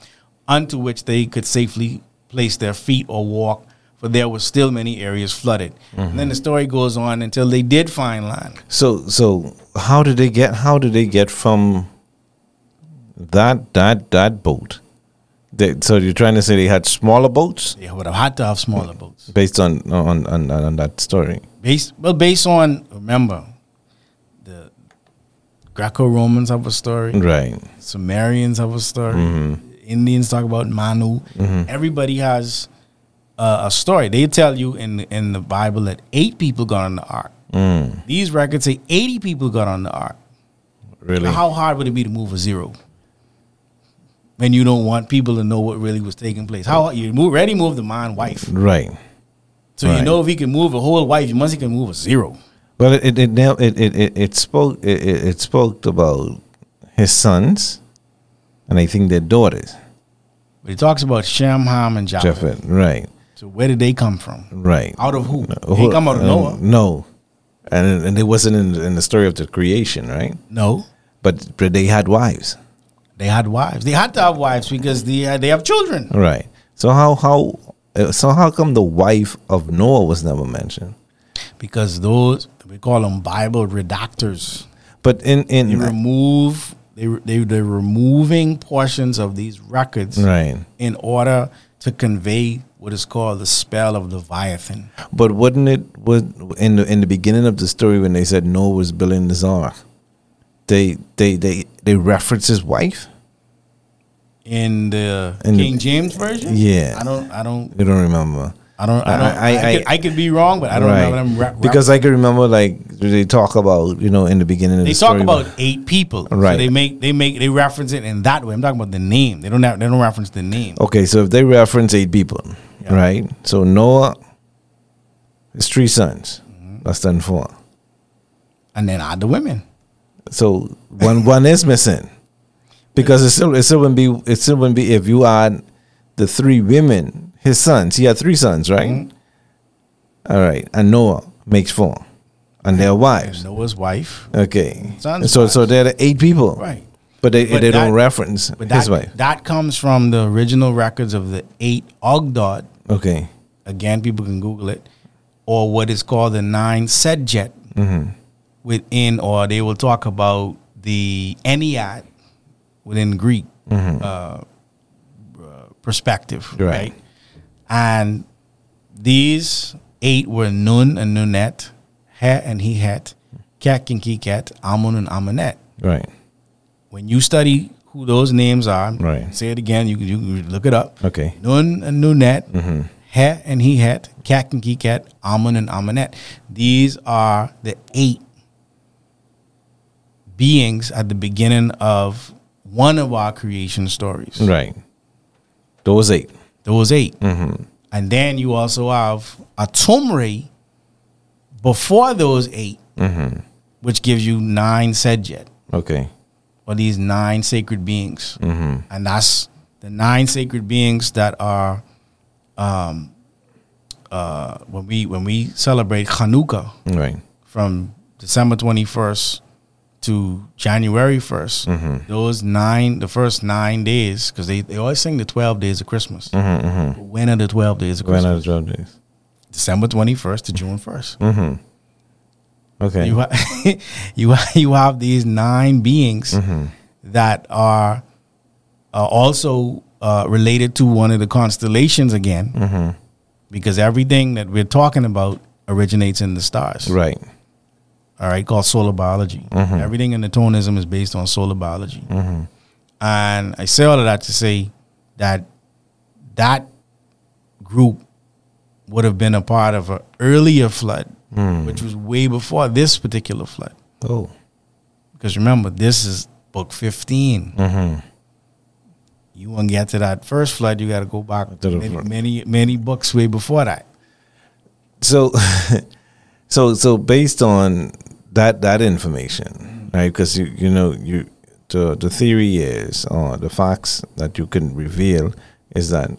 unto which they could safely place their feet or walk, for there were still many areas flooded. And then the story goes on until they did find land. So how did they get from that boat? So you're trying to say they had smaller boats? They would have had to have smaller boats. Based on that story. Based on remember, Greco-Romans have a story. Right. Sumerians have a story. Indians talk about Manu. Everybody has a story. They tell you in the Bible that 8 people got on the ark. These records say 80 people got on the ark. Really? Now, how hard would it be to move a zero when you don't want people to know what really was taking place? How you already moved the man wife. Right. So you know if he can move a whole wife, you must he can move a zero. Well, it spoke about his sons, and I think their daughters. But it talks about Shem, Ham, and Japheth. Right. So where did they come from? Right. Out of who? They come out of Noah. No, and it wasn't in the story of the creation, right? No. But they had wives. They had wives. They had to have wives because they have children. Right. So how come the wife of Noah was never mentioned? Because those, we call them Bible redactors. But they're removing portions of these records in order to convey what is called the spell of Leviathan. But in the beginning of the story when they said Noah was building this ark, they reference his wife in the King James version. Yeah, I don't. You don't remember. I could be wrong, but I don't remember. Because I could remember, like, they talk about, in the beginning of the story. They talk about 8 people. Right. So they reference it in that way. I'm talking about the name. They don't reference the name. Okay, so if they reference 8 people, right? So Noah, his 3 sons. That's done 4. And then other women. So one is missing. Because it still wouldn't be if you add the 3 women. His sons. He had 3 sons, right? All right. And Noah makes 4. and their wives. And Noah's wife. Okay. So they're the 8 people. Right. But they don't reference his wife. That comes from the original records of the 8 Ogdod. Okay. Again, people can Google it. Or what is called the 9 Sedjet. Mm-hmm. Within, or they will talk about the Ennead within Greek perspective. Right. And these 8 were Nun and Nunet, He and Hehet, Kek and Keket, Amun and Amunet. Right. When you study who those names are, right, say it again, you look it up. Okay. Nun and Nunet, He and Hehet, Kek and Keket, Amun and Amunet. These are the 8 beings at the beginning of one of our creation stories. Right. Those 8. Those 8. Mm-hmm. And then you also have Atumre before those 8, which gives you 9 Sedjet. Okay. Or these 9 sacred beings. Mm-hmm. And that's the 9 sacred beings that are, when we celebrate Hanukkah, right, from December 21st to January 1st, those 9, the first 9 days, because they always sing the 12 days of Christmas. Mm-hmm, mm-hmm. When are the 12 days of Christmas? When are the 12 days? December 21st to June 1st. Mm-hmm. Okay. You have these 9 beings that are also related to one of the constellations again, because everything that we're talking about originates in the stars. Right. All right, called solar biology. Everything in Newtonism is based on solar biology. And I say all of that to say that group would have been a part of an earlier flood, which was way before this particular flood. Oh. Because remember, this is book 15. You won't get to that first flood, you got to go back to many books way before that. So based on that information, right? Because the theory is, or the facts that you can reveal is that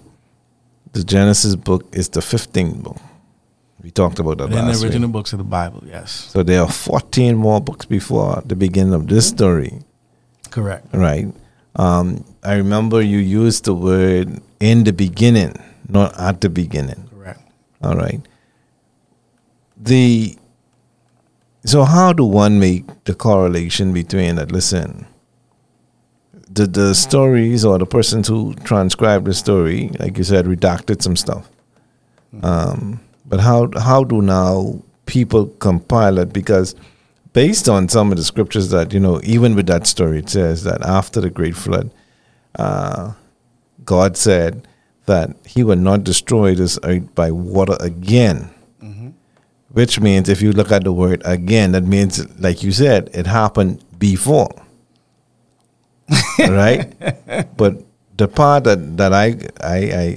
the Genesis book is the 15th book. We talked about that last week. The original books of the Bible, yes. So there are 14 more books before the beginning of this story. Correct. Right. I remember you used the word in the beginning, not at the beginning. Correct. All right. So how do one make the correlation between that? Listen, the stories, or the persons who transcribed the story, like you said, redacted some stuff. But how do now people compile it? Because based on some of the scriptures that, even with that story, it says that after the great flood, God said that he would not destroy this earth by water again. Which means, if you look at the word again, that means, like you said, it happened before. Right? But the part that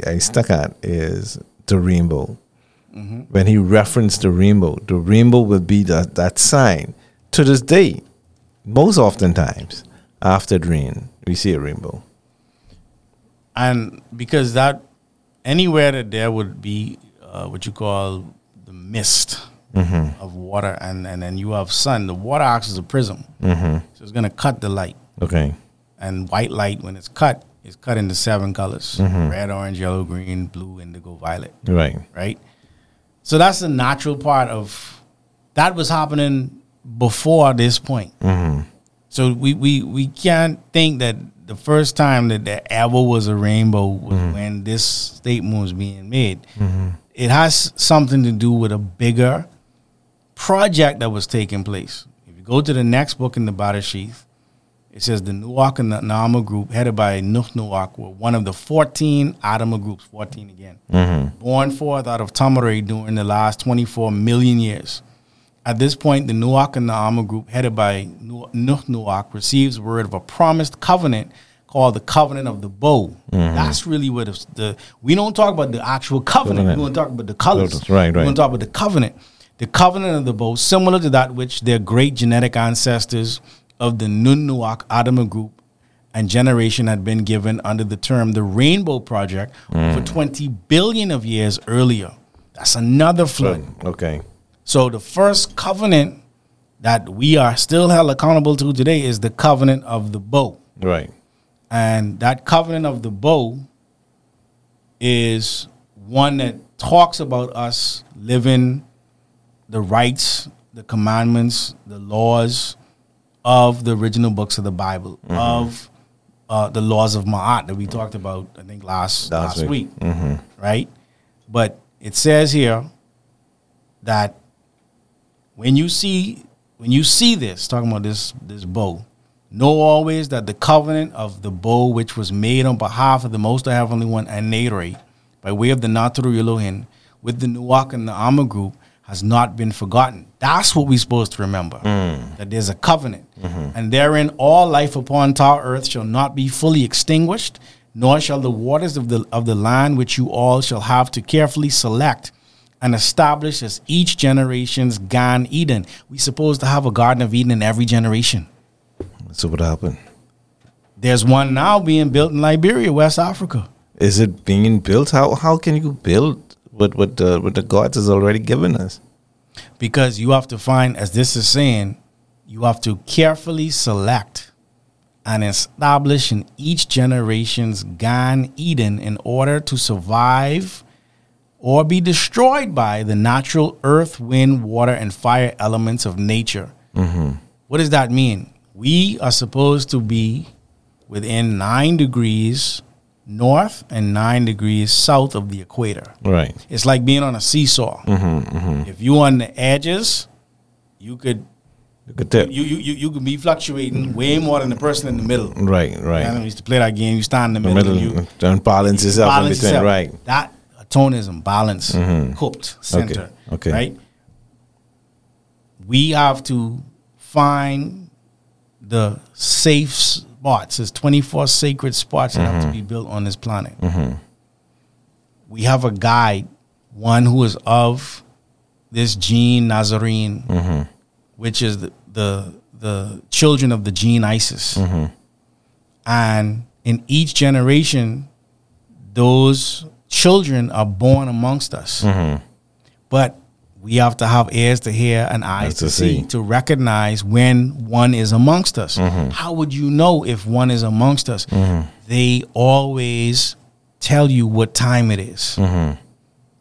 I stuck at is the rainbow. When he referenced the rainbow will be that sign. To this day, most oftentimes, after the rain, we see a rainbow. And because anywhere that there would be what you call mist of water, and then you have sun. The water acts as a prism, so it's going to cut the light. Okay. And white light, when it's cut into 7 colors: red, orange, yellow, green, blue, indigo, violet. Right. So that's the natural part of that was happening before this point. So we can't think that the first time that there ever was a rainbow was when this statement was being made. It has something to do with a bigger project that was taking place. If you go to the next book in the Barashith, it says the Nuak and the Naama group, headed by Nuh Nuwak, were one of the 14 Adama groups, 14 again, born forth out of Tamari during the last 24 million years. At this point, the Nuak and Naama group, headed by Nuh Nuwak, receives word of a promised covenant called the covenant of the bow. That's really what we don't talk about the actual covenant. We don't talk about the colors. Right. We don't talk about the covenant. The covenant of the bow, similar to that which their great genetic ancestors of the Nun Nuwak Adama group and generation had been given under the term the Rainbow Project for 20 billion of years earlier. That's another flood. Okay. So the first covenant that we are still held accountable to today is the covenant of the bow. Right. And that covenant of the bow is one that talks about us living the rights, the commandments, the laws of the original books of the Bible, mm-hmm. of the laws of Ma'at that we talked about, I think, last week. Mm-hmm. Right? But it says here that when you see this, talking about this bow, know always that the covenant of the bow which was made on behalf of the Most High Heavenly One and Nateri, by way of the Nataru Elohim, with the Nuak and the Naama group, has not been forgotten. That's what we're supposed to remember, that there's a covenant. Mm-hmm. And therein all life upon our earth shall not be fully extinguished, nor shall the waters of the land which you all shall have to carefully select and establish as each generation's Gan Eden. We're supposed to have a Garden of Eden in every generation. That's what happened. There's one now being built in Liberia, West Africa. Is it being built? How can you build what the gods has already given us? Because you have to find, as this is saying, you have to carefully select and establish in each generation's Gan Eden in order to survive or be destroyed by the natural earth, wind, water, and fire elements of nature. Mm-hmm. What does that mean? We are supposed to be within 9 degrees north and 9 degrees south of the equator. Right. It's like being on a seesaw. Mm-hmm, mm-hmm. If you're on the edges, you could tip. You could be fluctuating way more than the person in the middle. Right, right. I used to play that game. You stand in the middle and you balance yourself. Balance between, yourself. Right. That atonism, balance, mm-hmm. cooked, center. Okay. Right. We have to find the safe. There's 24 sacred spots that have to be built on this planet. Mm-hmm. We have a guide, one who is of this gene Nazarene, mm-hmm. which is the children of the gene Isis. Mm-hmm. And in each generation, those children are born amongst us. Mm-hmm. But we have to have ears to hear and eyes to see, to recognize when one is amongst us. Mm-hmm. How would you know if one is amongst us? Mm-hmm. They always tell you what time it is. Mm-hmm.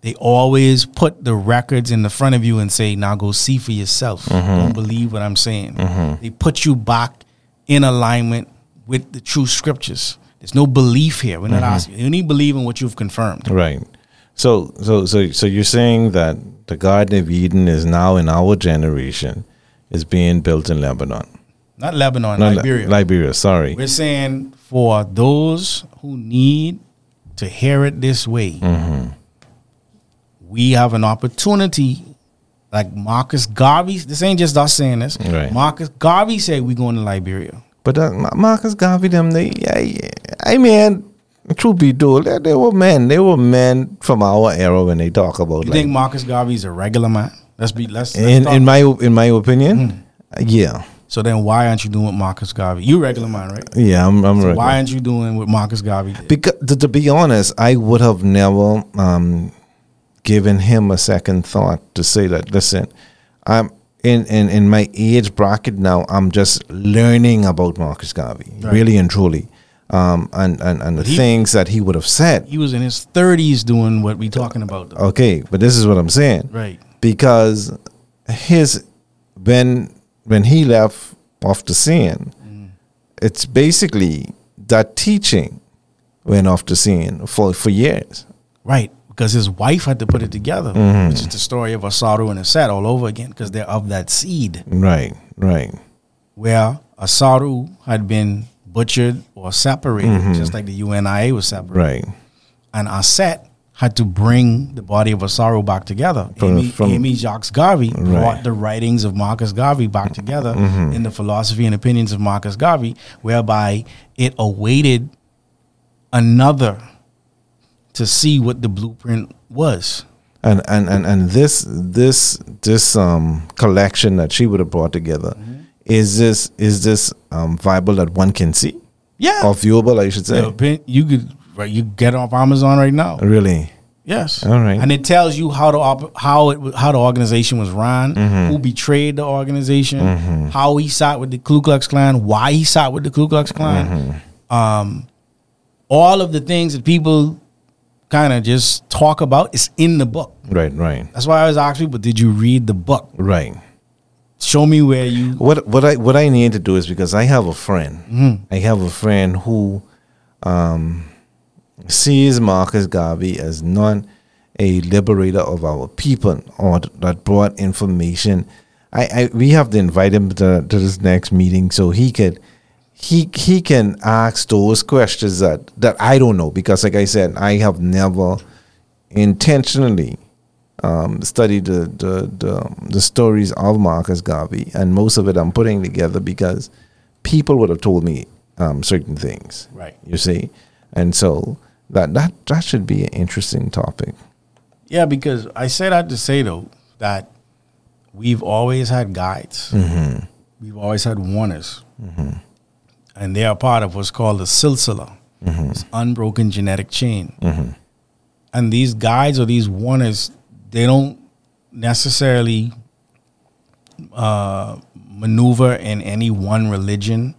They always put the records in the front of you and say, now go see for yourself. Mm-hmm. Don't believe what I'm saying. Mm-hmm. They put you back in alignment with the true scriptures. There's no belief here. We're not asking. You only believe in what you've confirmed. Right. So you're saying that the Garden of Eden is now in our generation, is being built in Lebanon. Not Lebanon, Liberia. Liberia, sorry. We're saying for those who need to hear it this way, we have an opportunity. Like Marcus Garvey, this ain't just us saying this. Right. Marcus Garvey said we're going to Liberia. But Marcus Garvey, truth be told, they were men from our era when they talk about. You think Marcus Garvey's a regular man? In my opinion, yeah. So then, why aren't you doing what Marcus Garvey? You regular man, right? Yeah, I'm so regular. Why aren't you doing what Marcus Garvey did? Because to be honest, I would have never given him a second thought to say that. Listen, I'm in my age bracket now. I'm just learning about Marcus Garvey, right. Really and truly. And the things that he would have said. He was in his 30s doing what we're talking about, though. Okay, but this is what I'm saying. Right. Because when he left off the scene, it's basically that teaching went off the scene for years. Right, because his wife had to put it together, which is the story of Asaru and Aset all over again, because they're of that seed. Right, right. Where Asaru had been butchered or separated, just like the UNIA was separated. Right. And Aset had to bring the body of Asaru back together. Amy Jacques Garvey brought the writings of Marcus Garvey back together in the philosophy and opinions of Marcus Garvey, whereby it awaited another to see what the blueprint was. And this collection that she would have brought together. Mm-hmm. Is this viable that one can see? Yeah, or viewable, I should say. You could get off Amazon right now. Really? Yes. All right. And it tells you how the organization was run, who betrayed the organization, how he sat with the Ku Klux Klan, why he sat with the Ku Klux Klan. All of the things that people kind of just talk about is in the book. Right, right. That's why I was asking people, did you read the book? Right. Show me where you... What I need to do is, because I have a friend. I have a friend who... sees Marcus Garvey as not a liberator of our people, or that brought information. We have to invite him to this next meeting so he can ask those questions that I don't know, because like I said, I have never intentionally studied the stories of Marcus Garvey, and most of it I'm putting together because people would have told me certain things. Right, you see. And so that should be an interesting topic. Yeah, because I say that to say, though, that we've always had guides. We've always had warners. And they are part of what's called the silsila, this unbroken genetic chain. And these guides or these warners, they don't necessarily maneuver in any one religion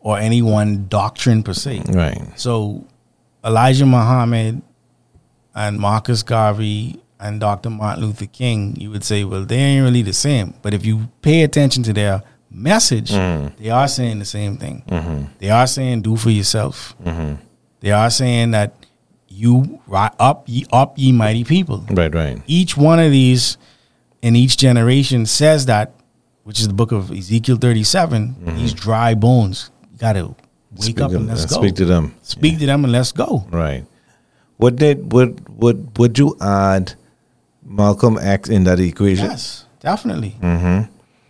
or any one doctrine per se. Right. So Elijah Muhammad and Marcus Garvey and Dr. Martin Luther King, you would say, well, they ain't really the same. But if you pay attention to their message, they are saying the same thing. They are saying do for yourself. They are saying that you up ye mighty people. Right, right. Each one of these in each generation says that, which is the book of Ezekiel 37, these dry bones. Gotta wake up and let's go. Speak to them. Speak to them and let's go. Right. Would you add Malcolm X in that equation? Yes, definitely.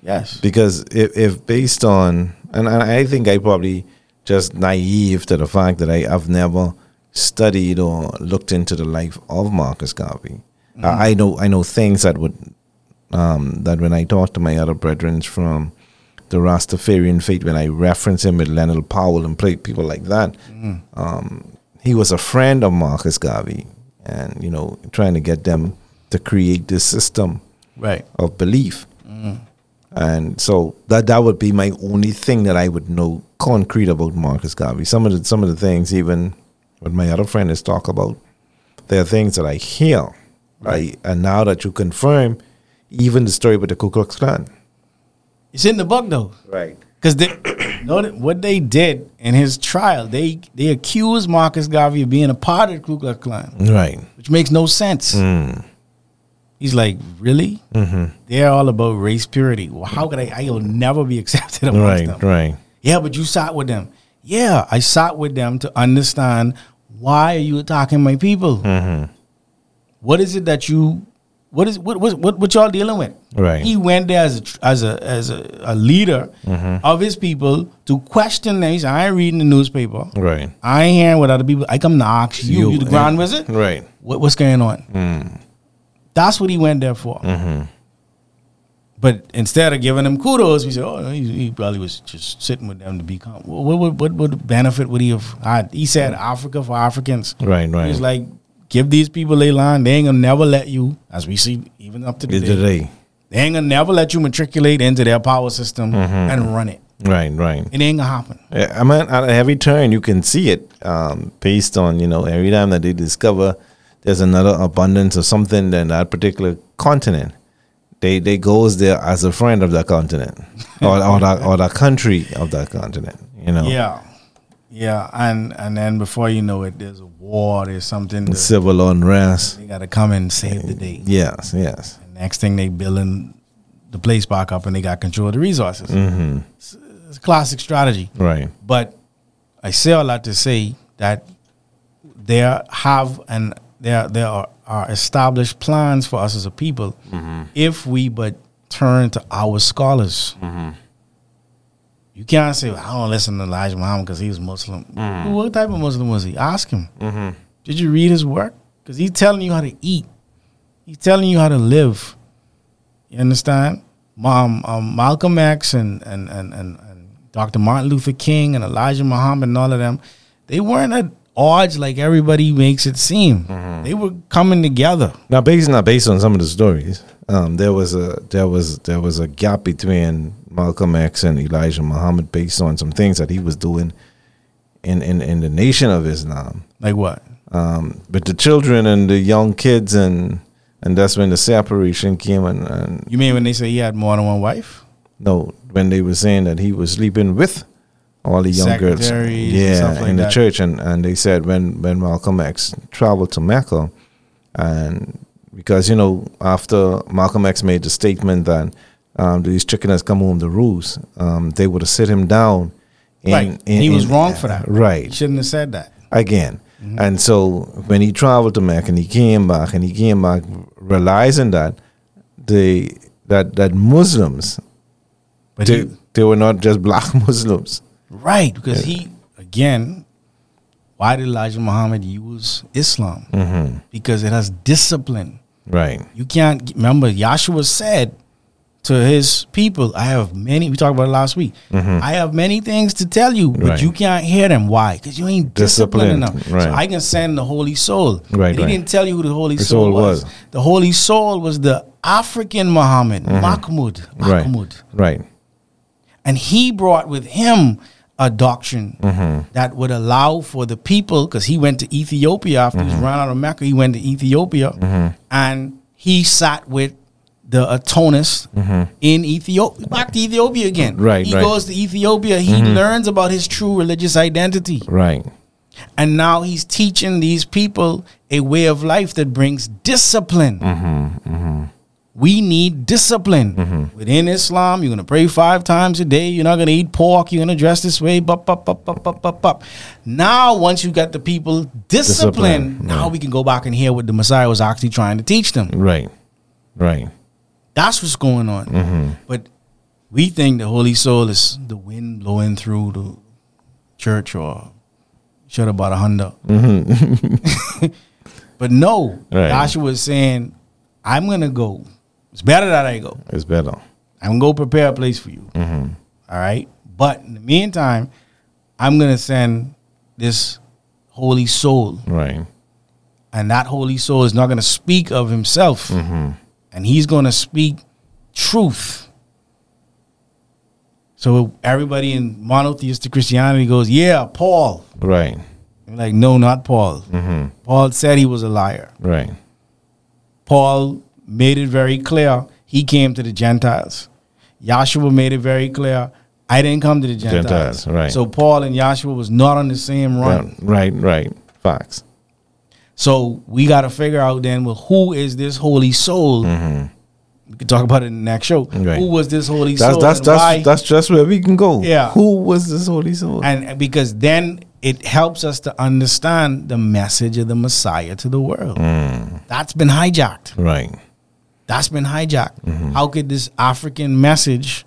Yes. Because if based on, and I think I probably just naive to the fact that I've never studied or looked into the life of Marcus Garvey. I know things that would that when I talk to my other brethren from the Rastafarian faith, when I reference him with Leonard Powell and people like that, he was a friend of Marcus Garvey, and trying to get them to create this system of belief. And so that would be my only thing that I would know concrete about Marcus Garvey. Some of the things, even what my other friend is talking about, there are things that I hear, right? And now that you confirm, even the story with the Ku Klux Klan. It's in the book, though. Right. Because what they did in his trial, they accused Marcus Garvey of being a part of the Ku Klux Klan. Right. Which makes no sense. He's like, really? They're all about race purity. Well, how could I will never be accepted amongst them. Right, right. Yeah, but you sat with them. Yeah, I sat with them to understand, why are you attacking my people? What is it that you... What y'all dealing with? Right. He went there as a leader of his people to question them. He said, I ain't reading the newspaper. Right. I ain't hearing what other people. I come to ask you. You the grand wizard. Right. What's going on? That's what he went there for. But instead of giving him kudos, we said, oh, he probably was just sitting with them to be calm. What benefit would he have had? He said Africa for Africans. Right. Right. He was like, give these people a line. They ain't gonna never let you, as we see even up to today. They ain't gonna never let you matriculate into their power system and run it. Right, right. It ain't gonna happen. I mean, at every turn you can see it. Based on every time that they discover there's another abundance of something than that particular continent, they goes there as a friend of that continent or the country of that continent. Yeah. Yeah, and then before you know it, there's a war, there's something. Civil unrest. They got to come and save the day. Yes, yes. And next thing, they building the place back up and they got control of the resources. It's a classic strategy. Right. But I say a lot to say that there are established plans for us as a people if we but turn to our scholars. You can't say, well, I don't listen to Elijah Muhammad because he was Muslim. What type of Muslim was he? Ask him. Did you read his work? Because he's telling you how to eat. He's telling you how to live. You understand? Malcolm X and Dr. Martin Luther King and Elijah Muhammad and all of them, they weren't odds like everybody makes it seem. Mm-hmm. They were coming together. Now, based on some of the stories, there was a gap between Malcolm X and Elijah Muhammad based on some things that he was doing in the Nation of Islam. Like what? But the children and the young kids and that's when the separation came. And you mean when they say he had more than one wife? No, when they were saying that he was sleeping with all the young girls, the church, and they said when Malcolm X traveled to Mecca, and because after Malcolm X made the statement that these chickens come home to roost, they would have sit him down. He was wrong for that. Right, he shouldn't have said that again. Mm-hmm. And so when he traveled to Mecca and he came back, realizing that that Muslims, but they were not just black Muslims. Right, because why did Elijah Muhammad use Islam? Mm-hmm. Because it has discipline. Right. You can't, remember, Yahshua said to his people, we talked about it last week, mm-hmm. I have many things to tell you, but you can't hear them. Why? Because you ain't disciplined enough. Right. So I can send the Holy Soul. Right. He didn't tell you who the Holy Soul was. The Holy Soul was the African Muhammad, mm-hmm. Mahmoud. Right. And he brought with him a doctrine mm-hmm. that would allow for the people, because he went to Ethiopia after mm-hmm. he was run out of Mecca. He went to Ethiopia mm-hmm. and he sat with the Atonists mm-hmm. in Ethiopia. Back to Ethiopia again. Right. He goes to Ethiopia. He mm-hmm. learns about his true religious identity. Right. And now he's teaching these people a way of life that brings discipline. Mm-hmm. Mm-hmm. We need discipline. Mm-hmm. Within Islam, you're going to pray 5 times a day. You're not going to eat pork. You're going to dress this way. Now, once you got the people disciplined, now we can go back and hear what the Messiah was actually trying to teach them. Right. Right. That's what's going on. Mm-hmm. But we think the Holy Soul is the wind blowing through the church or shut about a Honda. Mm-hmm. But no, Joshua was saying, I'm going to go. It's better that I go. It's better. I'm going to prepare a place for you. Mm-hmm. All right? But in the meantime, I'm going to send this Holy Soul. Right. And that Holy Soul is not going to speak of himself. Mm-hmm. And he's going to speak truth. So everybody in monotheistic Christianity goes, yeah, Paul. Right. They're like, no, not Paul. Mm-hmm. Paul said he was a liar. Right. Paul made it very clear he came to the Gentiles. Yahshua made it very clear I didn't come to the Gentiles. Right. So Paul and Yahshua was not on the same run. Right. Facts. So we got to figure out then, well, who is this Holy Soul? Mm-hmm. We can talk about it in the next show. Right. Who was this Holy Soul? That's just where we can go. Yeah. Who was this Holy Soul? And because then it helps us to understand the message of the Messiah to the world. Mm. That's been hijacked. Right. That's been hijacked. Mm-hmm. How could this African message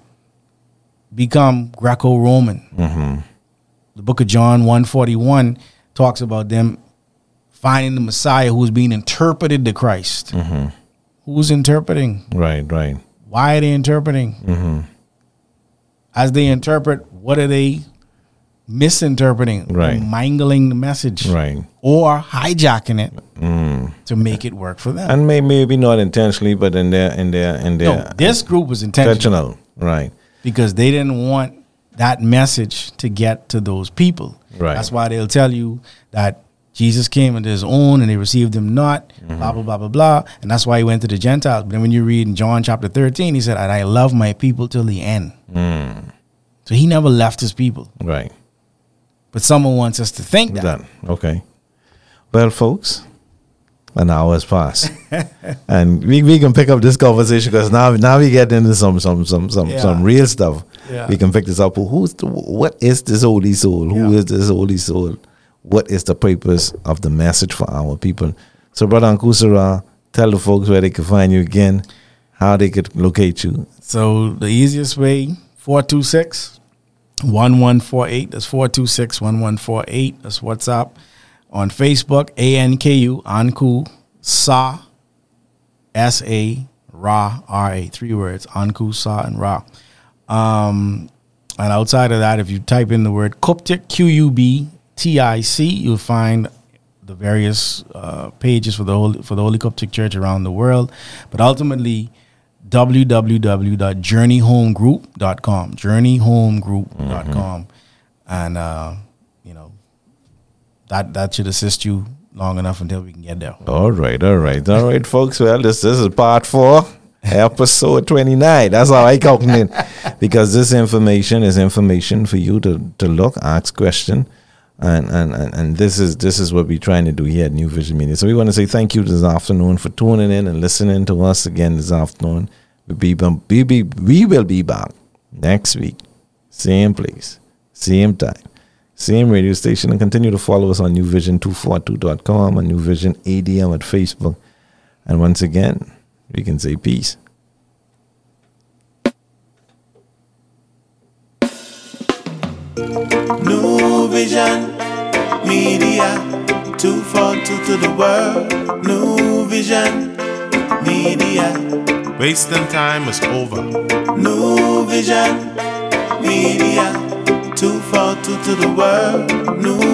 become Greco-Roman? Mm-hmm. The book of John 1:41 talks about them finding the Messiah who was being interpreted to Christ. Mm-hmm. Who's interpreting? Right. Why are they interpreting? Mm-hmm. As they interpret, what are they misinterpreting? Right. Mangling the message. Right. Or hijacking it to make it work for them. And maybe not intentionally, but in their no, this group was intentional. Right. Because they didn't want that message to get to those people. Right. That's why they'll tell you that Jesus came into his own and they received him not, mm-hmm. blah, blah, blah, blah, blah. And that's why he went to the Gentiles. But then when you read in John chapter 13, he said, and I love my people till the end. Mm. So he never left his people. Right. But someone wants us to think that. Okay. Well, folks, an hour has passed. And we can pick up this conversation because now we get into some real stuff. Yeah. We can pick this up. What is this Holy Soul? Who is this Holy Soul? What is the purpose of the message for our people? So, Brother Ankusara, tell the folks where they can find you again, how they could locate you. So, the easiest way, 426-1148. That's 426-1148. That's WhatsApp. On Facebook, ANKU, Ankusara, S-A-R-A, 3 words, Ankusara and Ra. And outside of that, if you type in the word Coptic, Q-U-B, TIC, you'll find the various pages for the Holy Coptic Church around the world. But ultimately, www.journeyhomegroup.com, journeyhomegroup.com. And, that should assist you long enough until we can get there. All right, folks. Well, this is part 4, episode 29. That's how I calculate. Because this information is information for you to look, ask questions. And this is what we're trying to do here at New Vision Media. So we want to say thank you this afternoon for tuning in and listening to us again this afternoon. We will be back next week. Same place, same time, same radio station. And continue to follow us on newvision242.com and New Vision ADM at Facebook. And once again, we can say peace. New Vision Media, 242 to the world. New Vision Media. Wasting time is over. New Vision Media, 242 to the world. New